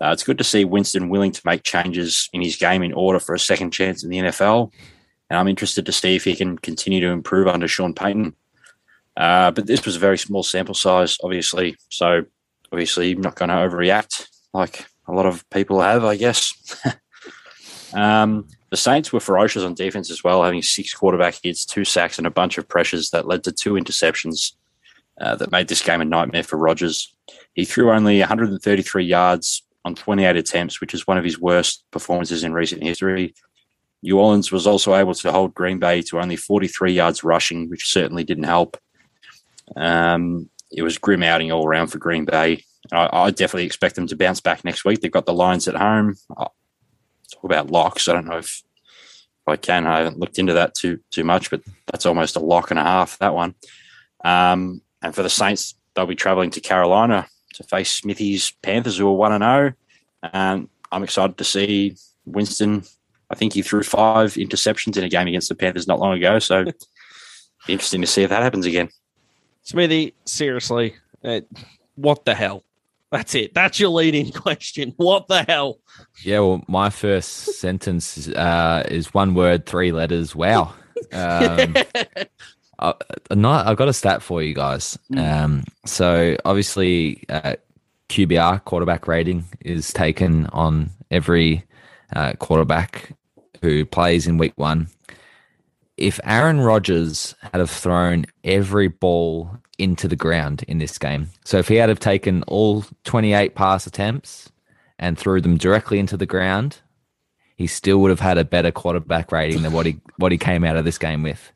Uh, it's good to see Winston willing to make changes in his game in order for a second chance in the N F L. And I'm interested to see if he can continue to improve under Sean Payton. Uh, but this was a very small sample size, obviously. So, obviously, I'm not going to overreact like a lot of people have, I guess. um, the Saints were ferocious on defense as well, having six quarterback hits, two sacks, and a bunch of pressures that led to two interceptions uh, that made this game a nightmare for Rodgers. He threw only one hundred thirty-three yards on twenty-eight attempts, which is one of his worst performances in recent history. New Orleans was also able to hold Green Bay to only forty-three yards rushing, which certainly didn't help. Um, it was grim outing all around for Green Bay. I, I definitely expect them to bounce back next week. They've got the Lions at home. I'll talk about locks. I don't know if, if I can. I haven't looked into that too too much, but that's almost a lock and a half, that one. Um, and for the Saints, they'll be traveling to Carolina to face Smithy's Panthers, who are one and oh. Um, I'm excited to see Winston. I think he threw five interceptions in a game against the Panthers not long ago, so interesting to see if that happens again. Smithy, seriously, uh, what the hell? That's it. That's your leading question. What the hell? Yeah, well, my first sentence uh, is one word, three letters. Wow. Um, I, not, I've got a stat for you guys. Um, so, obviously, uh, Q B R, quarterback rating, is taken on every uh, quarterback who plays in week one. If Aaron Rodgers had have thrown every ball into the ground in this game, so if he had have taken all twenty-eight pass attempts and threw them directly into the ground, he still would have had a better quarterback rating than what he what he came out of this game with.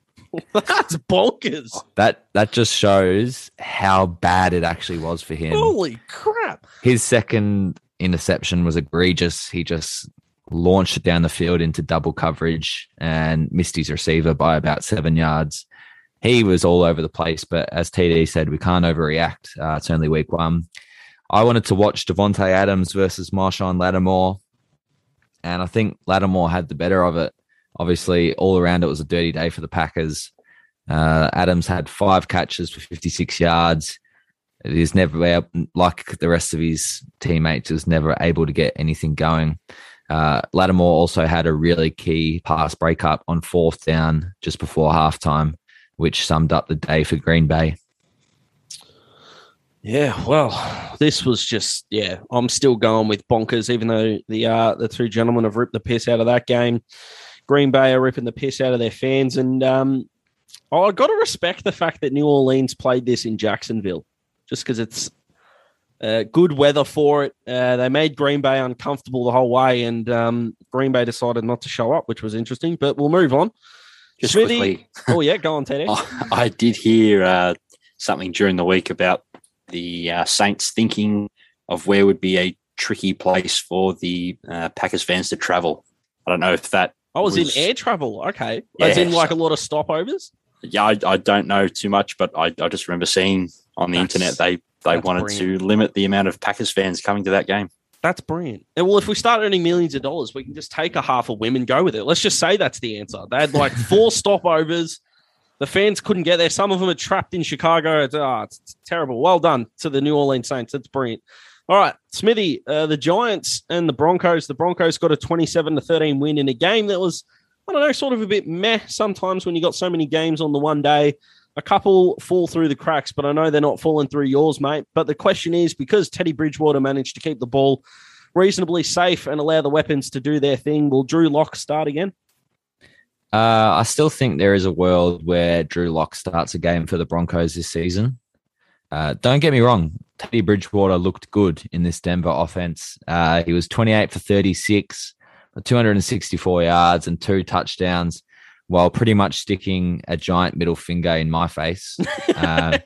That's bonkers. That that just shows how bad it actually was for him. Holy crap. His second interception was egregious. He just launched it down the field into double coverage and missed his receiver by about seven yards. He was all over the place, but as T D said, we can't overreact. Uh, it's only week one. I wanted to watch Devontae Adams versus Marshawn Lattimore, and I think Lattimore had the better of it. Obviously, all around it was a dirty day for the Packers. Uh, Adams had five catches for fifty-six yards. It is never, like the rest of his teammates, was never able to get anything going. Uh, Lattimore also had a really key pass breakup on fourth down just before halftime, which summed up the day for Green Bay. Yeah, well, this was just, yeah, I'm still going with bonkers, even though the uh, the two gentlemen have ripped the piss out of that game. Green Bay are ripping the piss out of their fans. And um, I've got to respect the fact that New Orleans played this in Jacksonville just because it's Uh, good weather for it. Uh, they made Green Bay uncomfortable the whole way, and um, Green Bay decided not to show up, which was interesting, but we'll move on. Just Smithy, quickly. Oh, yeah, go on, Teddy. I, I did hear uh, something during the week about the uh, Saints thinking of where would be a tricky place for the uh, Packers fans to travel. I don't know if that I was, was... in air travel. Okay. Yeah, as in like so... a lot of stopovers? Yeah, I, I don't know too much, but I, I just remember seeing on the That's... internet they... They That's wanted brilliant. to limit the amount of Packers fans coming to that game. That's brilliant. And well, if we start earning millions of dollars, we can just take a half a win and go with it. Let's just say that's the answer. They had like four stopovers. The fans couldn't get there. Some of them are trapped in Chicago. It's, oh, it's, it's terrible. Well done to the New Orleans Saints. That's brilliant. All right, Smithy, uh, the Giants and the Broncos. The Broncos got a twenty-seven to thirteen win in a game that was, I don't know, sort of a bit meh sometimes when you got so many games on the one day. A couple fall through the cracks, but I know they're not falling through yours, mate. But the question is, because Teddy Bridgewater managed to keep the ball reasonably safe and allow the weapons to do their thing, will Drew Lock start again? Uh, I still think there is a world where Drew Lock starts a game for the Broncos this season. Uh, don't get me wrong. Teddy Bridgewater looked good in this Denver offense. Uh, he was twenty-eight for thirty-six, two hundred sixty-four yards and two touchdowns, while pretty much sticking a giant middle finger in my face. Uh,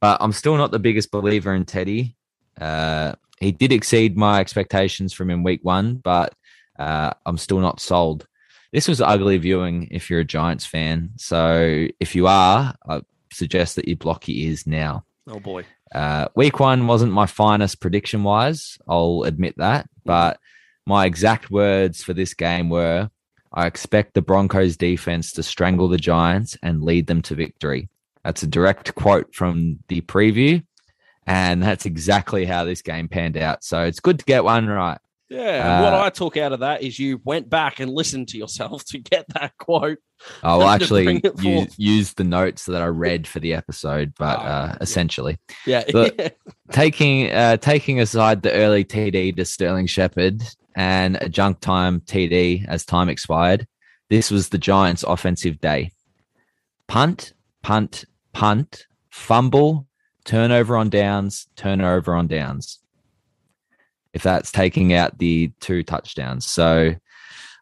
but I'm still not the biggest believer in Teddy. Uh, he did exceed my expectations from in week one, but uh, I'm still not sold. This was ugly viewing if you're a Giants fan. So if you are, I suggest that you block your ears now. Oh, boy. Uh, week one wasn't my finest prediction-wise. I'll admit that. But my exact words for this game were, I expect the Broncos defense to strangle the Giants and lead them to victory. That's a direct quote from the preview. And that's exactly how this game panned out. So it's good to get one right. Yeah, uh, what I took out of that is you went back and listened to yourself to get that quote. I will actually use, use the notes that I read for the episode, but oh, uh, yeah. essentially. Yeah. But yeah. Taking uh, taking aside the early T D to Sterling Shepard and a junk time T D as time expired, this was the Giants' offensive day. Punt, punt, punt, fumble, turnover on downs, turnover on downs. If that's taking out the two touchdowns. So,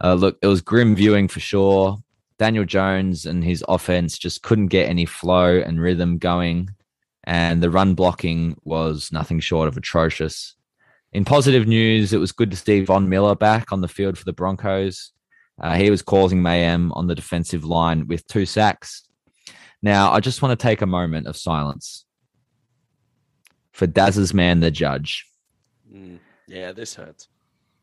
uh, look, it was grim viewing for sure. Daniel Jones and his offense just couldn't get any flow and rhythm going. And the run blocking was nothing short of atrocious. In positive news, it was good to see Von Miller back on the field for the Broncos. Uh, he was causing mayhem on the defensive line with two sacks. Now, I just want to take a moment of silence for Daz's man, the judge. Mm. Yeah, this hurts.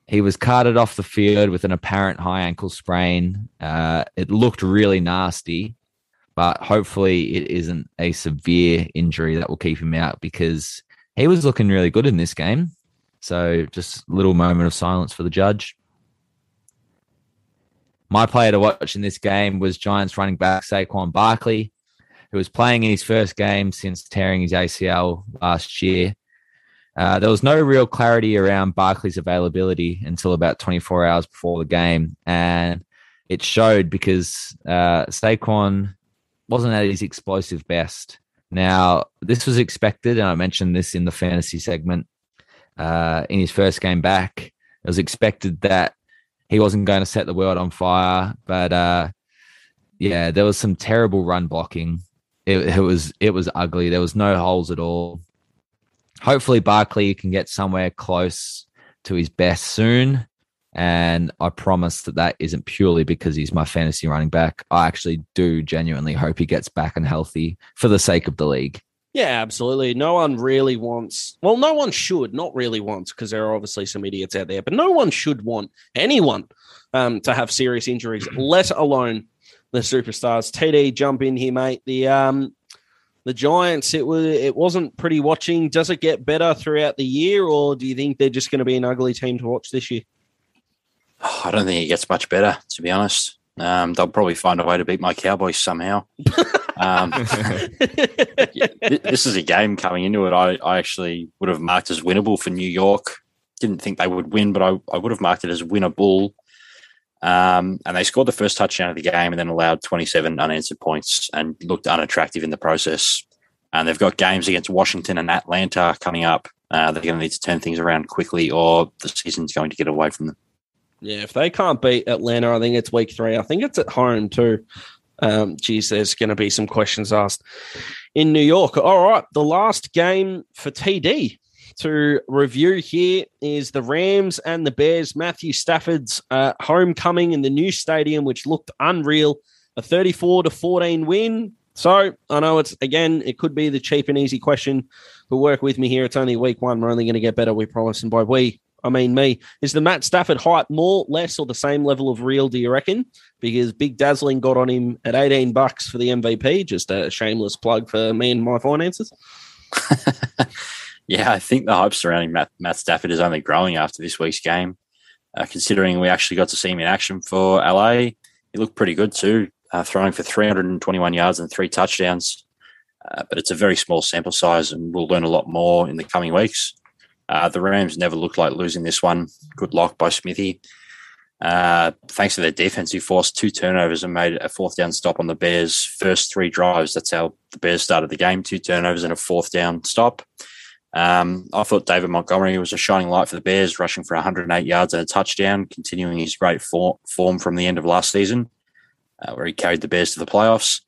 He was carted off the field with an apparent high ankle sprain. Uh, it looked really nasty, but hopefully it isn't a severe injury that will keep him out because he was looking really good in this game. So just a little moment of silence for the judge. My player to watch in this game was Giants running back Saquon Barkley, who was playing in his first game since tearing his A C L last year. Uh, there was no real clarity around Barkley's availability until about twenty-four hours before the game. And it showed because uh, Saquon wasn't at his explosive best. Now, this was expected, and I mentioned this in the fantasy segment. Uh, in his first game back, it was expected that he wasn't going to set the world on fire. But, uh, yeah, there was some terrible run blocking. It, it was it was ugly. There was no holes at all. Hopefully, Barkley can get somewhere close to his best soon. And I promise that that isn't purely because he's my fantasy running back. I actually do genuinely hope he gets back and healthy for the sake of the league. Yeah, absolutely. No one really wants... Well, no one should, not really wants, because there are obviously some idiots out there, but no one should want anyone um, to have serious injuries, let alone the superstars. T D, jump in here, mate. The... um. The Giants, it was it wasn't pretty watching. Does it get better throughout the year, or do you think they're just going to be an ugly team to watch this year? I don't think it gets much better, to be honest. Um, they'll probably find a way to beat my Cowboys somehow. um, this is a game coming into it. I, I actually would have marked as winnable for New York. Didn't think they would win, but I, I would have marked it as winnable. Um, and they scored the first touchdown of the game and then allowed twenty-seven unanswered points and looked unattractive in the process. And they've got games against Washington and Atlanta coming up. Uh, they're going to need to turn things around quickly or the season's going to get away from them. Yeah, if they can't beat Atlanta, I think it's week three. I think it's at home too. Um, geez, there's going to be some questions asked in New York. All right, the last game for T D to review here is the Rams and the Bears. Matthew Stafford's uh, homecoming in the new stadium, which looked unreal, a thirty-four to fourteen win. So I know it's, again, it could be the cheap and easy question, but work with me here. It's only week one. We're only going to get better, we promise. And by we, I mean me. Is the Matt Stafford hype more, less, or the same level of real, do you reckon? Because Big Dazzling got on him at eighteen bucks for the M V P. Just a shameless plug for me and my finances. Yeah, I think the hype surrounding Matt, Matt Stafford is only growing after this week's game, uh, considering we actually got to see him in action for L A. He looked pretty good too, uh, throwing for three hundred twenty-one yards and three touchdowns. Uh, but it's a very small sample size, and we'll learn a lot more in the coming weeks. Uh, the Rams never looked like losing this one. Good luck by Smithy. Uh, thanks to their defense, who forced two turnovers and made a fourth down stop on the Bears' first three drives. That's how the Bears started the game, two turnovers and a fourth down stop. Um, I thought David Montgomery was a shining light for the Bears, rushing for one hundred eight yards and a touchdown, continuing his great for- form from the end of last season, uh, where he carried the Bears to the playoffs.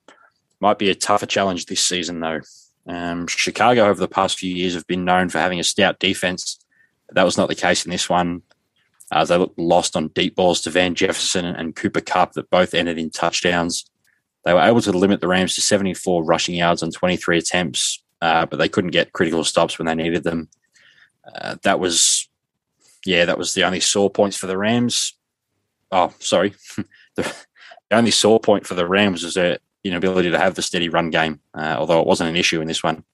Might be a tougher challenge this season, though. Um, Chicago, over the past few years, have been known for having a stout defense That was not the case in this one. Uh, they looked lost on deep balls to Van Jefferson and Cooper Kupp that both ended in touchdowns. They were able to limit the Rams to seventy-four rushing yards on twenty-three attempts, uh, but they couldn't get critical stops when they needed them. Uh, that was, yeah, that was the only sore points for the Rams. Oh, sorry. the, the only sore point for the Rams was their inability to have the steady run game, uh, although it wasn't an issue in this one.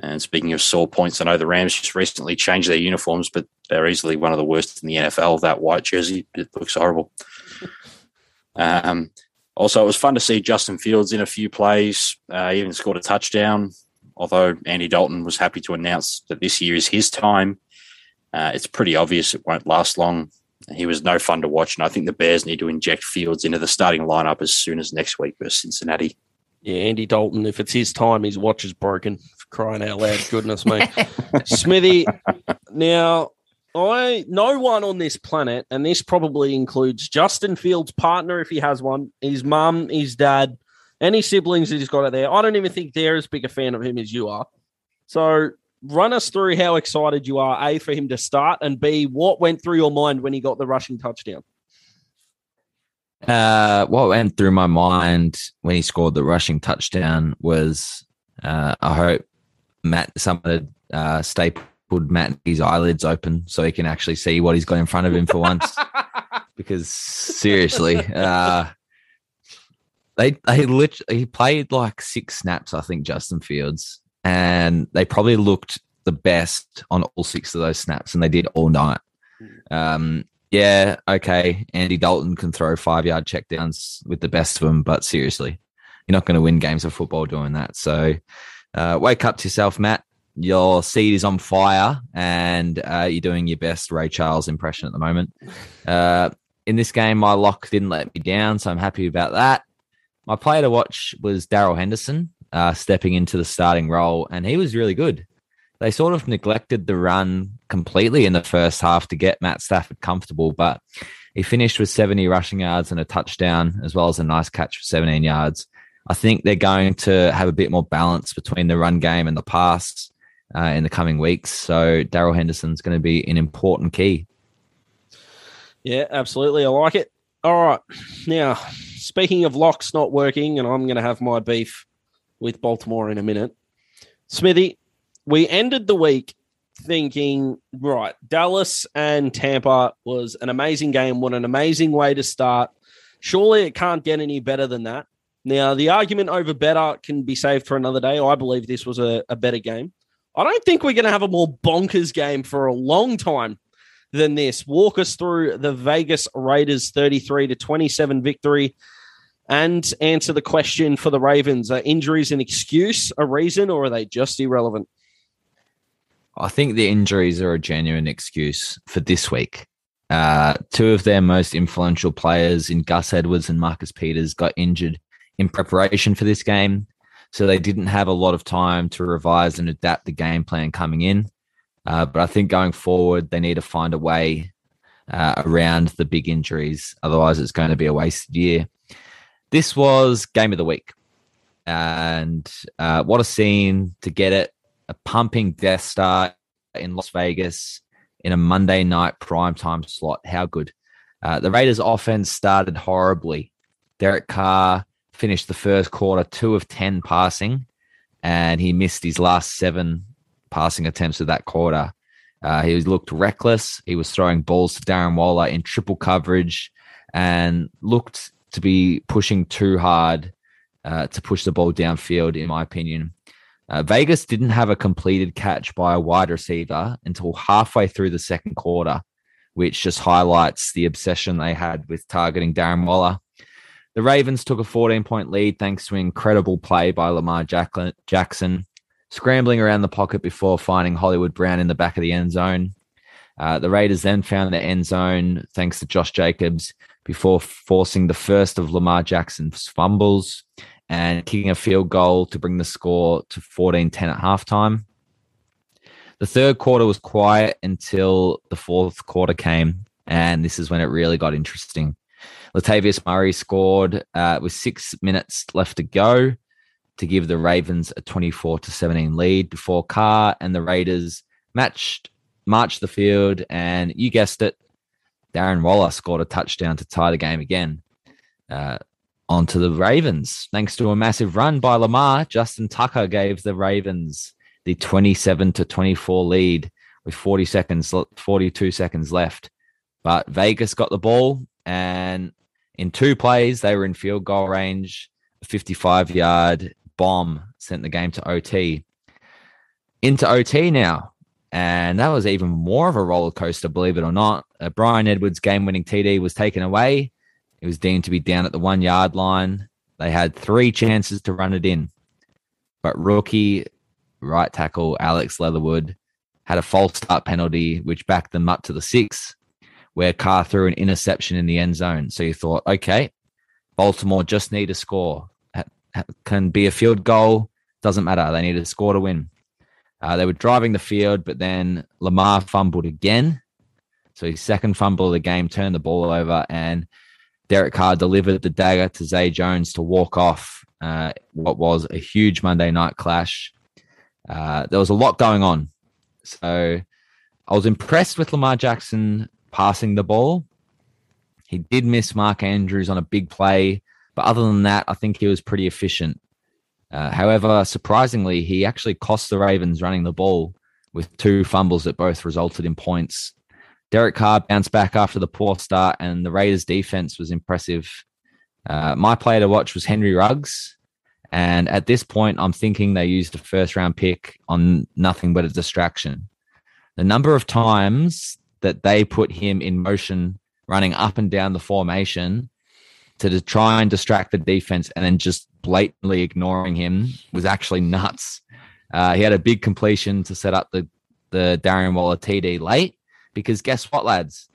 And speaking of sore points, I know the Rams just recently changed their uniforms, but they're easily one of the worst in the N F L. That white jersey, it looks horrible. Um, also, it was fun to see Justin Fields in a few plays. Uh, he even scored a touchdown, although Andy Dalton was happy to announce that this year is his time. Uh, it's pretty obvious it won't last long. He was no fun to watch, and I think the Bears need to inject Fields into the starting lineup as soon as next week versus Cincinnati. Yeah, Andy Dalton, if it's his time, his watch is broken. For crying out loud, goodness me. Smithy, now, I no one on this planet, and this probably includes Justin Fields' partner, if he has one, his mum, his dad, any siblings that he's got out there. I don't even think they're as big a fan of him as you are. So run us through how excited you are, A, for him to start, and B, what went through your mind when he got the rushing touchdown? Uh, what went through my mind when he scored the rushing touchdown was uh, I hope Matt someone had uh, stapled Matty's eyelids open so he can actually see what he's got in front of him for once. Because seriously, uh, they they literally he played like six snaps, I think, Justin Fields, and they probably looked the best on all six of those snaps, and they did all night. Um, Yeah, okay, Andy Dalton can throw five-yard checkdowns with the best of them, but seriously, you're not going to win games of football doing that. So uh, wake up to yourself, Matt. Your seed is on fire, and uh, you're doing your best Ray Charles impression at the moment. Uh, in this game, my lock didn't let me down, so I'm happy about that. My player to watch was Darrell Henderson uh, stepping into the starting role, and he was really good. They sort of neglected the run completely in the first half to get Matt Stafford comfortable, but he finished with seventy rushing yards and a touchdown, as well as a nice catch for seventeen yards. I think they're going to have a bit more balance between the run game and the pass uh, in the coming weeks. So Darrell Henderson's going to be an important key. Yeah, absolutely. I like it. All right. Now, speaking of locks not working, and I'm going to have my beef with Baltimore in a minute, Smithy, we ended the week thinking, right, Dallas and Tampa was an amazing game. What an amazing way to start. Surely it can't get any better than that. Now, the argument over better can be saved for another day. I believe this was a, a better game. I don't think we're going to have a more bonkers game for a long time than this. Walk us through the Vegas Raiders thirty-three to twenty-seven victory and answer the question for the Ravens. Are injuries an excuse, a reason, or are they just irrelevant? I think the injuries are a genuine excuse for this week. Uh, two of their most influential players in Gus Edwards and Marcus Peters got injured in preparation for this game, so they didn't have a lot of time to revise and adapt the game plan coming in. Uh, but I think going forward, they need to find a way uh, around the big injuries. Otherwise, it's going to be a wasted year. This was game of the week. And uh, what a scene to get it. A pumping Death Star in Las Vegas in a Monday night primetime slot. How good. Uh, the Raiders offense started horribly. Derek Carr finished the first quarter two of ten passing, and he missed his last seven passing attempts of that quarter. Uh, he looked reckless. He was throwing balls to Darren Waller in triple coverage and looked to be pushing too hard uh, to push the ball downfield, in my opinion. Uh, Vegas didn't have a completed catch by a wide receiver until halfway through the second quarter, which just highlights the obsession they had with targeting Darren Waller. The Ravens took a fourteen-point lead thanks to an incredible play by Lamar Jackson, scrambling around the pocket before finding Hollywood Brown in the back of the end zone. Uh, the Raiders then found the end zone thanks to Josh Jacobs before forcing the first of Lamar Jackson's fumbles and kicking a field goal to bring the score to fourteen ten at halftime. The third quarter was quiet until the fourth quarter came, and this is when it really got interesting. Latavius Murray scored uh, with six minutes left to go to give the Ravens a twenty-four to seventeen lead before Carr and the Raiders matched marched the field, and you guessed it, Darren Waller scored a touchdown to tie the game again. Uh, on to the Ravens. Thanks to a massive run by Lamar, Justin Tucker gave the Ravens the twenty-seven to twenty-four lead with forty seconds, forty-two seconds left. But Vegas got the ball, and in two plays, they were in field goal range. A fifty-five-yard bomb sent the game to O T. Into O T now, and that was even more of a roller coaster, believe it or not. Uh, Brian Edwards' game-winning T D was taken away. It was deemed to be down at the one-yard line. They had three chances to run it in, but rookie right tackle Alex Leatherwood had a false start penalty, which backed them up to the six, where Carr threw an interception in the end zone. So you thought, okay, Baltimore just need a score. Can be a field goal. Doesn't matter. They need a score to win. Uh, they were driving the field, but then Lamar fumbled again. So his second fumble of the game, turned the ball over, and Derek Carr delivered the dagger to Zay Jones to walk off uh, what was a huge Monday night clash. Uh, there was a lot going on. So I was impressed with Lamar Jackson passing the ball. He did miss Mark Andrews on a big play, but other than that, I think he was pretty efficient. Uh, however, surprisingly, he actually cost the Ravens running the ball with two fumbles that both resulted in points. Derek Carr bounced back after the poor start, and the Raiders' defense was impressive. Uh, my player to watch was Henry Ruggs, and at this point, I'm thinking they used a first-round pick on nothing but a distraction. The number of times that they put him in motion, running up and down the formation to try and distract the defense and then just blatantly ignoring him was actually nuts. Uh, he had a big completion to set up the, the Darren Waller T D late, because guess what, lads?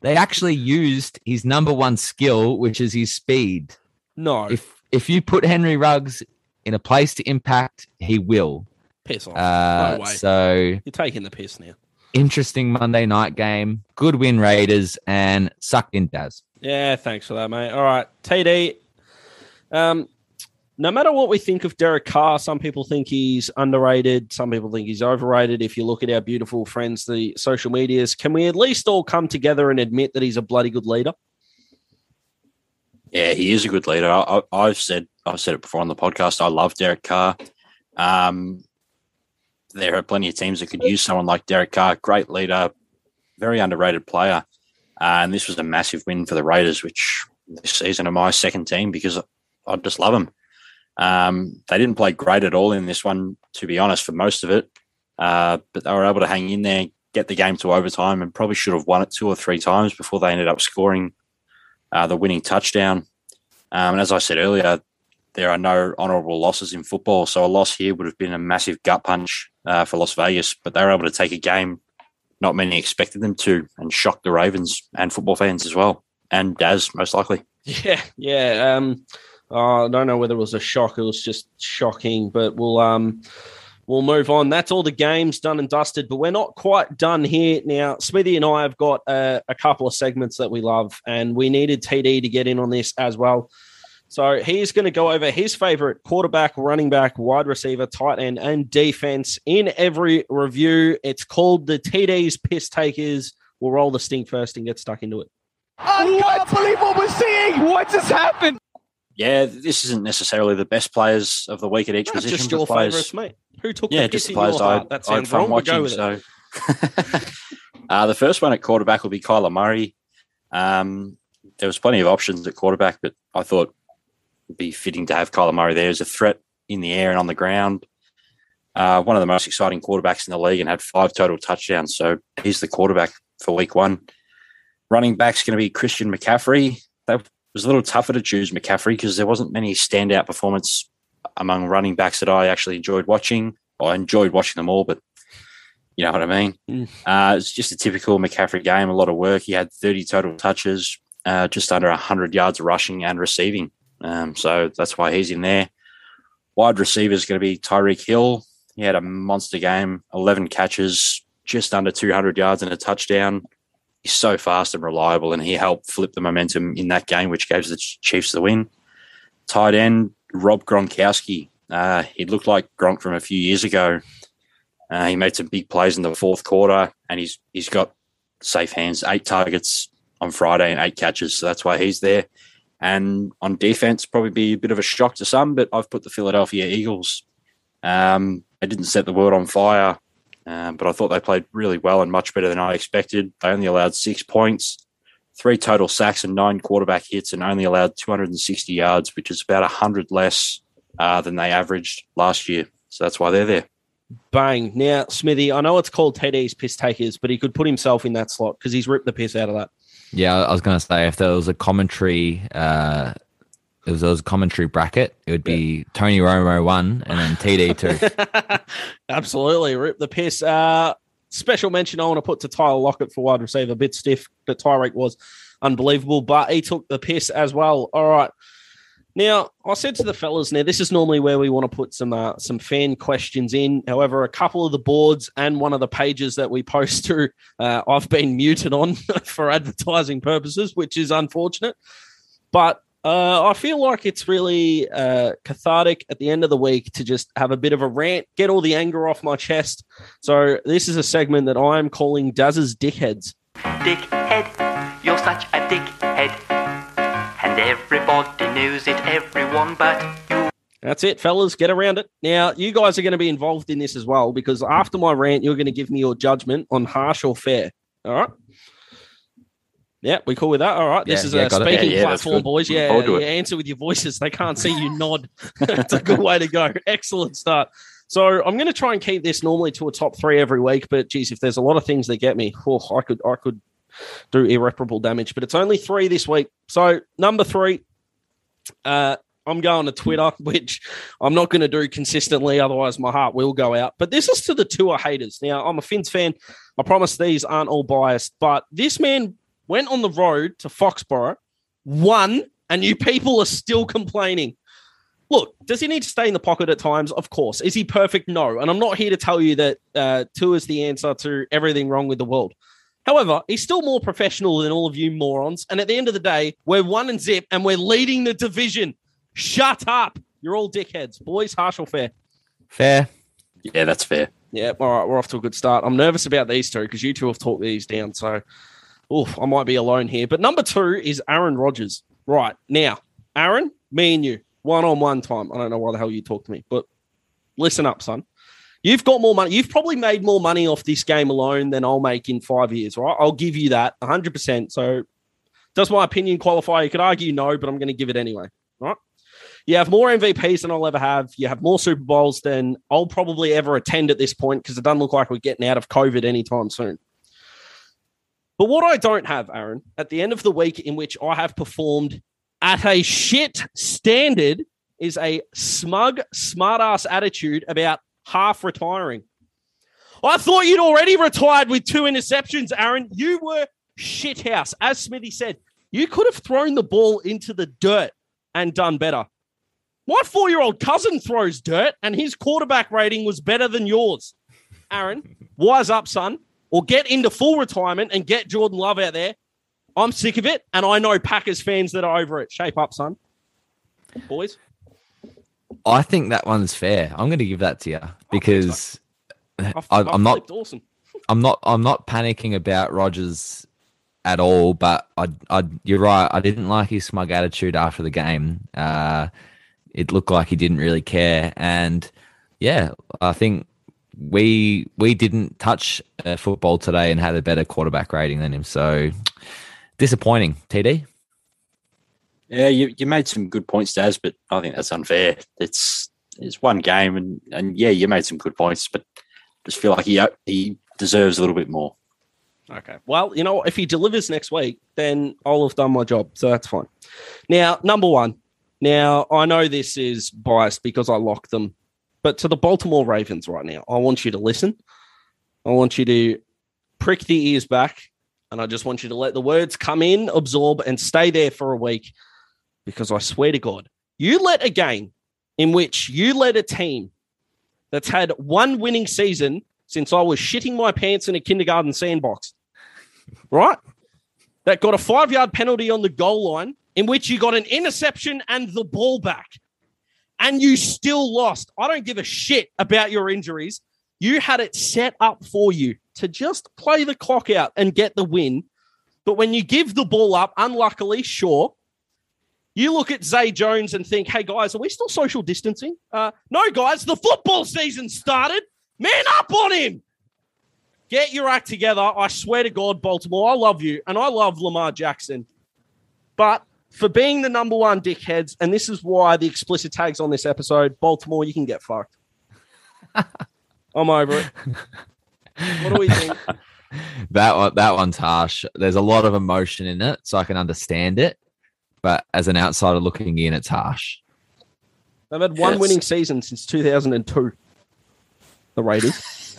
They actually used his number one skill, which is his speed. No. If if you put Henry Ruggs in a place to impact, he will. Piss off. Uh, no way. So you're taking the piss now. Interesting Monday night game. Good win, Raiders, and sucked in, Daz. Yeah, thanks for that, mate. All right, T D. Um, no matter what we think of Derek Carr, some people think he's underrated. Some people think he's overrated. If you look at our beautiful friends, the social medias, can we at least all come together and admit that he's a bloody good leader? Yeah, he is a good leader. I, I, I've said I've said it before on the podcast. I love Derek Carr. Um, there are plenty of teams that could use someone like Derek Carr. Great leader, very underrated player. Uh, and this was a massive win for the Raiders, which this season are my second team because I just love them. Um, they didn't play great at all in this one, to be honest, for most of it. Uh, but they were able to hang in there, get the game to overtime, and probably should have won it two or three times before they ended up scoring uh, the winning touchdown. Um, and as I said earlier, there are no honourable losses in football, so a loss here would have been a massive gut punch uh, for Las Vegas, but they were able to take a game not many expected them to, and shocked the Ravens and football fans as well, and Daz most likely. Yeah, yeah. Um, oh, I don't know whether it was a shock; it was just shocking. But we'll um, we'll move on. That's all the games done and dusted. But we're not quite done here now. Smithy and I have got uh, a couple of segments that we love, and we needed T D to get in on this as well. So he's going to go over his favorite quarterback, running back, wide receiver, tight end, and defense in every review. It's called the T D's Piss Takers. We'll roll the stink first and get stuck into it. I can't believe what we're seeing. What just happened? Yeah, this isn't necessarily the best players of the week at each Not position. Just your favorites, mate. Who took yeah, the piss in your heart? That sounds wrong. We'll go with so. it. uh, the first one at quarterback will be Kyler Murray. Um, there was plenty of options at quarterback, but I thought it'd be fitting to have Kyler Murray there as a threat in the air and on the ground. Uh, one of the most exciting quarterbacks in the league and had five total touchdowns, so he's the quarterback for week one. Running back's going to be Christian McCaffrey. That was a little tougher to choose McCaffrey because there wasn't many standout performance among running backs that I actually enjoyed watching. I enjoyed watching them all, but you know what I mean. Mm. Uh, it's just a typical McCaffrey game, a lot of work. He had thirty total touches, uh, just under one hundred yards rushing and receiving. Um, so that's why he's in there. Wide receiver is going to be Tyreek Hill. He had a monster game, eleven catches, just under two hundred yards and a touchdown. He's so fast and reliable, and he helped flip the momentum in that game, which gave the Chiefs the win. Tight end, Rob Gronkowski. Uh, he looked like Gronk from a few years ago. Uh, he made some big plays in the fourth quarter, and he's he's got safe hands, eight targets on Friday and eight catches. So that's why he's there. And on defense, probably be a bit of a shock to some, but I've put the Philadelphia Eagles. Um, they didn't set the world on fire, um, but I thought they played really well and much better than I expected. They only allowed six points, three total sacks and nine quarterback hits, and only allowed two hundred sixty yards, which is about one hundred less uh, than they averaged last year. So that's why they're there. Bang. Now, Smithy, I know it's called T D's piss takers, but he could put himself in that slot because he's ripped the piss out of that. Yeah, I was going to say, if there was a commentary uh, if there was a commentary bracket, it would be yeah. Tony Romo one and then T D two. Absolutely. Rip the piss. Uh, special mention I want to put to Tyler Lockett for wide receiver. A bit stiff, but Tyreek was unbelievable, but he took the piss as well. All right. Now, I said to the fellas, now this is normally where we want to put some uh, some fan questions in. However, a couple of the boards and one of the pages that we post to, uh, I've been muted on for advertising purposes, which is unfortunate. But uh, I feel like it's really uh, cathartic at the end of the week to just have a bit of a rant, get all the anger off my chest. So this is a segment that I'm calling Daz's Dickheads. Dickhead, you're such a dickhead. And everybody knows it, everyone but you. That's it, fellas. Get around it. Now, you guys are going to be involved in this as well, because after my rant, you're going to give me your judgment on harsh or fair. All right? Yeah, we cool with that. All right. Yeah, this is yeah, a speaking yeah, yeah, platform, boys. Yeah, yeah answer with your voices. They can't see you nod. It's a good way to go. Excellent start. So I'm going to try and keep this normally to a top three every week, but, geez, if there's a lot of things that get me, oh, I could, I could... do irreparable damage, but it's only three this week. So number three, uh, I'm going to Twitter, which I'm not going to do consistently. Otherwise my heart will go out, but this is to the Tua haters. Now, I'm a Fins fan. I promise these aren't all biased, but this man went on the road to Foxborough, won, and you people are still complaining. Look, does he need to stay in the pocket at times? Of course. Is he perfect? No. And I'm not here to tell you that uh, Tua is the answer to everything wrong with the world. However, he's still more professional than all of you morons. And at the end of the day, we're one and zip and we're leading the division. Shut up. You're all dickheads. Boys, harsh or fair? Fair. Yeah, that's fair. Yeah. All right. We're off to a good start. I'm nervous about these two because you two have talked these down. So, oof, I might be alone here. But number two is Aaron Rodgers. Right. Now, Aaron, me and you, one-on-one time. I don't know why the hell you talk to me, but listen up, son. You've got more money. You've probably made more money off this game alone than I'll make in five years, right? I'll give you that one hundred percent. So does my opinion qualify? You could argue no, but I'm going to give it anyway, right? You have more M V Ps than I'll ever have. You have more Super Bowls than I'll probably ever attend at this point because it doesn't look like we're getting out of COVID anytime soon. But what I don't have, Aaron, at the end of the week in which I have performed at a shit standard is a smug, smart-ass attitude about half retiring. I thought you'd already retired with two interceptions, Aaron. You were shithouse. As Smithy said, you could have thrown the ball into the dirt and done better. My four-year-old cousin throws dirt and his quarterback rating was better than yours. Aaron, wise up, son, or get into full retirement and get Jordan Love out there. I'm sick of it, and I know Packers fans that are over it. Shape up, son. Boys. I think that one's fair. I'm going to give that to you because I, I'm not. Awesome. I'm not. I'm not panicking about Rodgers at all. But I, I, you're right. I didn't like his smug attitude after the game. Uh, it looked like he didn't really care. And yeah, I think we we didn't touch uh, football today and had a better quarterback rating than him. So disappointing, T D. Yeah, you, you made some good points, Daz, but I think that's unfair. It's it's one game, and, and yeah, you made some good points, but I just feel like he he deserves a little bit more. Okay. Well, you know, if he delivers next week, then I'll have done my job, so that's fine. Now, number one. Now, I know this is biased because I locked them, but to the Baltimore Ravens right now, I want you to listen. I want you to prick the ears back, and I just want you to let the words come in, absorb, and stay there for a week. Because I swear to God, you let a game in which you led a team that's had one winning season since I was shitting my pants in a kindergarten sandbox, right? That got a five-yard penalty on the goal line in which you got an interception and the ball back, and you still lost. I don't give a shit about your injuries. You had it set up for you to just play the clock out and get the win. But when you give the ball up, unluckily, sure, you look at Zay Jones and think, hey, guys, are we still social distancing? Uh, no, guys, the football season started. Man up on him. Get your act together. I swear to God, Baltimore, I love you. And I love Lamar Jackson. But for being the number one dickheads, and this is why the explicit tags on this episode, Baltimore, you can get fucked. I'm over it. What do we think? That one, that one's harsh. There's a lot of emotion in it, so I can understand it. But as an outsider looking in, it's harsh. They've had one yes. winning season since two thousand two. The Raiders.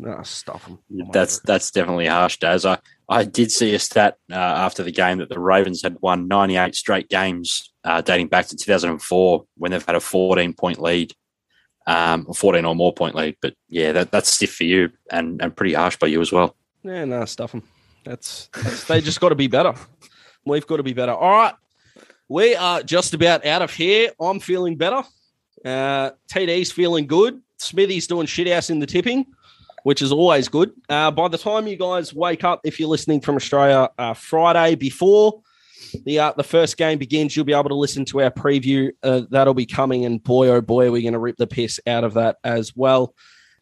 Nah, stuff them. That's that's definitely harsh, Daz. I, I did see a stat uh, after the game that the Ravens had won ninety-eight straight games uh, dating back to two thousand four when they've had a fourteen-point lead. Um, fourteen or more point lead, but yeah, that, that's stiff for you and, and pretty harsh by you as well. Yeah, no, nah, stuff them. That's, that's they just got to be better. We've got to be better. All right, we are just about out of here. I'm feeling better. Uh, T D's feeling good. Smithy's doing shit house in the tipping, which is always good. Uh, by the time you guys wake up, if you're listening from Australia, uh, Friday before The uh, the first game begins, you'll be able to listen to our preview. Uh, that'll be coming, and boy, oh boy, we're going to rip the piss out of that as well.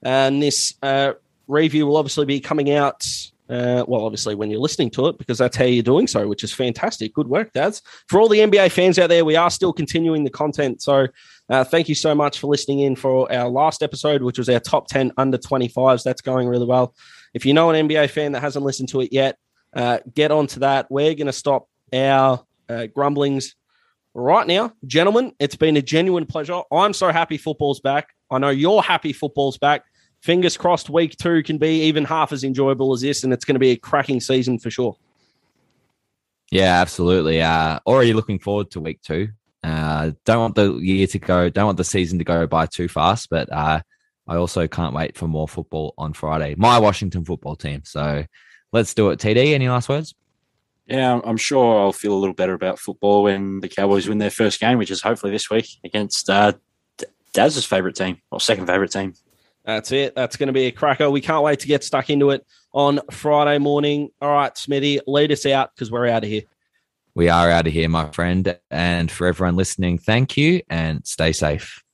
And this uh, review will obviously be coming out, uh, well, obviously when you're listening to it, because that's how you're doing so, which is fantastic. Good work, Daz. For all the N B A fans out there, we are still continuing the content. So uh, thank you so much for listening in for our last episode, which was our top ten under twenty-fives. That's going really well. If you know an N B A fan that hasn't listened to it yet, uh, get onto that. We're going to stop our uh, grumblings right now. Gentlemen, it's been a genuine pleasure. I'm so happy football's back. I know you're happy football's back. Fingers crossed week two can be even half as enjoyable as this, and it's going to be a cracking season for sure. Yeah, absolutely. Uh, already looking forward to week two. Uh, don't want the year to go, don't want the season to go by too fast, but uh, I also can't wait for more football on Friday. My Washington football team. So let's do it. T D, any last words? Yeah, I'm sure I'll feel a little better about football when the Cowboys win their first game, which is hopefully this week against uh, Daz's favourite team or second favourite team. That's it. That's going to be a cracker. We can't wait to get stuck into it on Friday morning. All right, Smithy, lead us out because we're out of here. We are out of here, my friend. And for everyone listening, thank you and stay safe.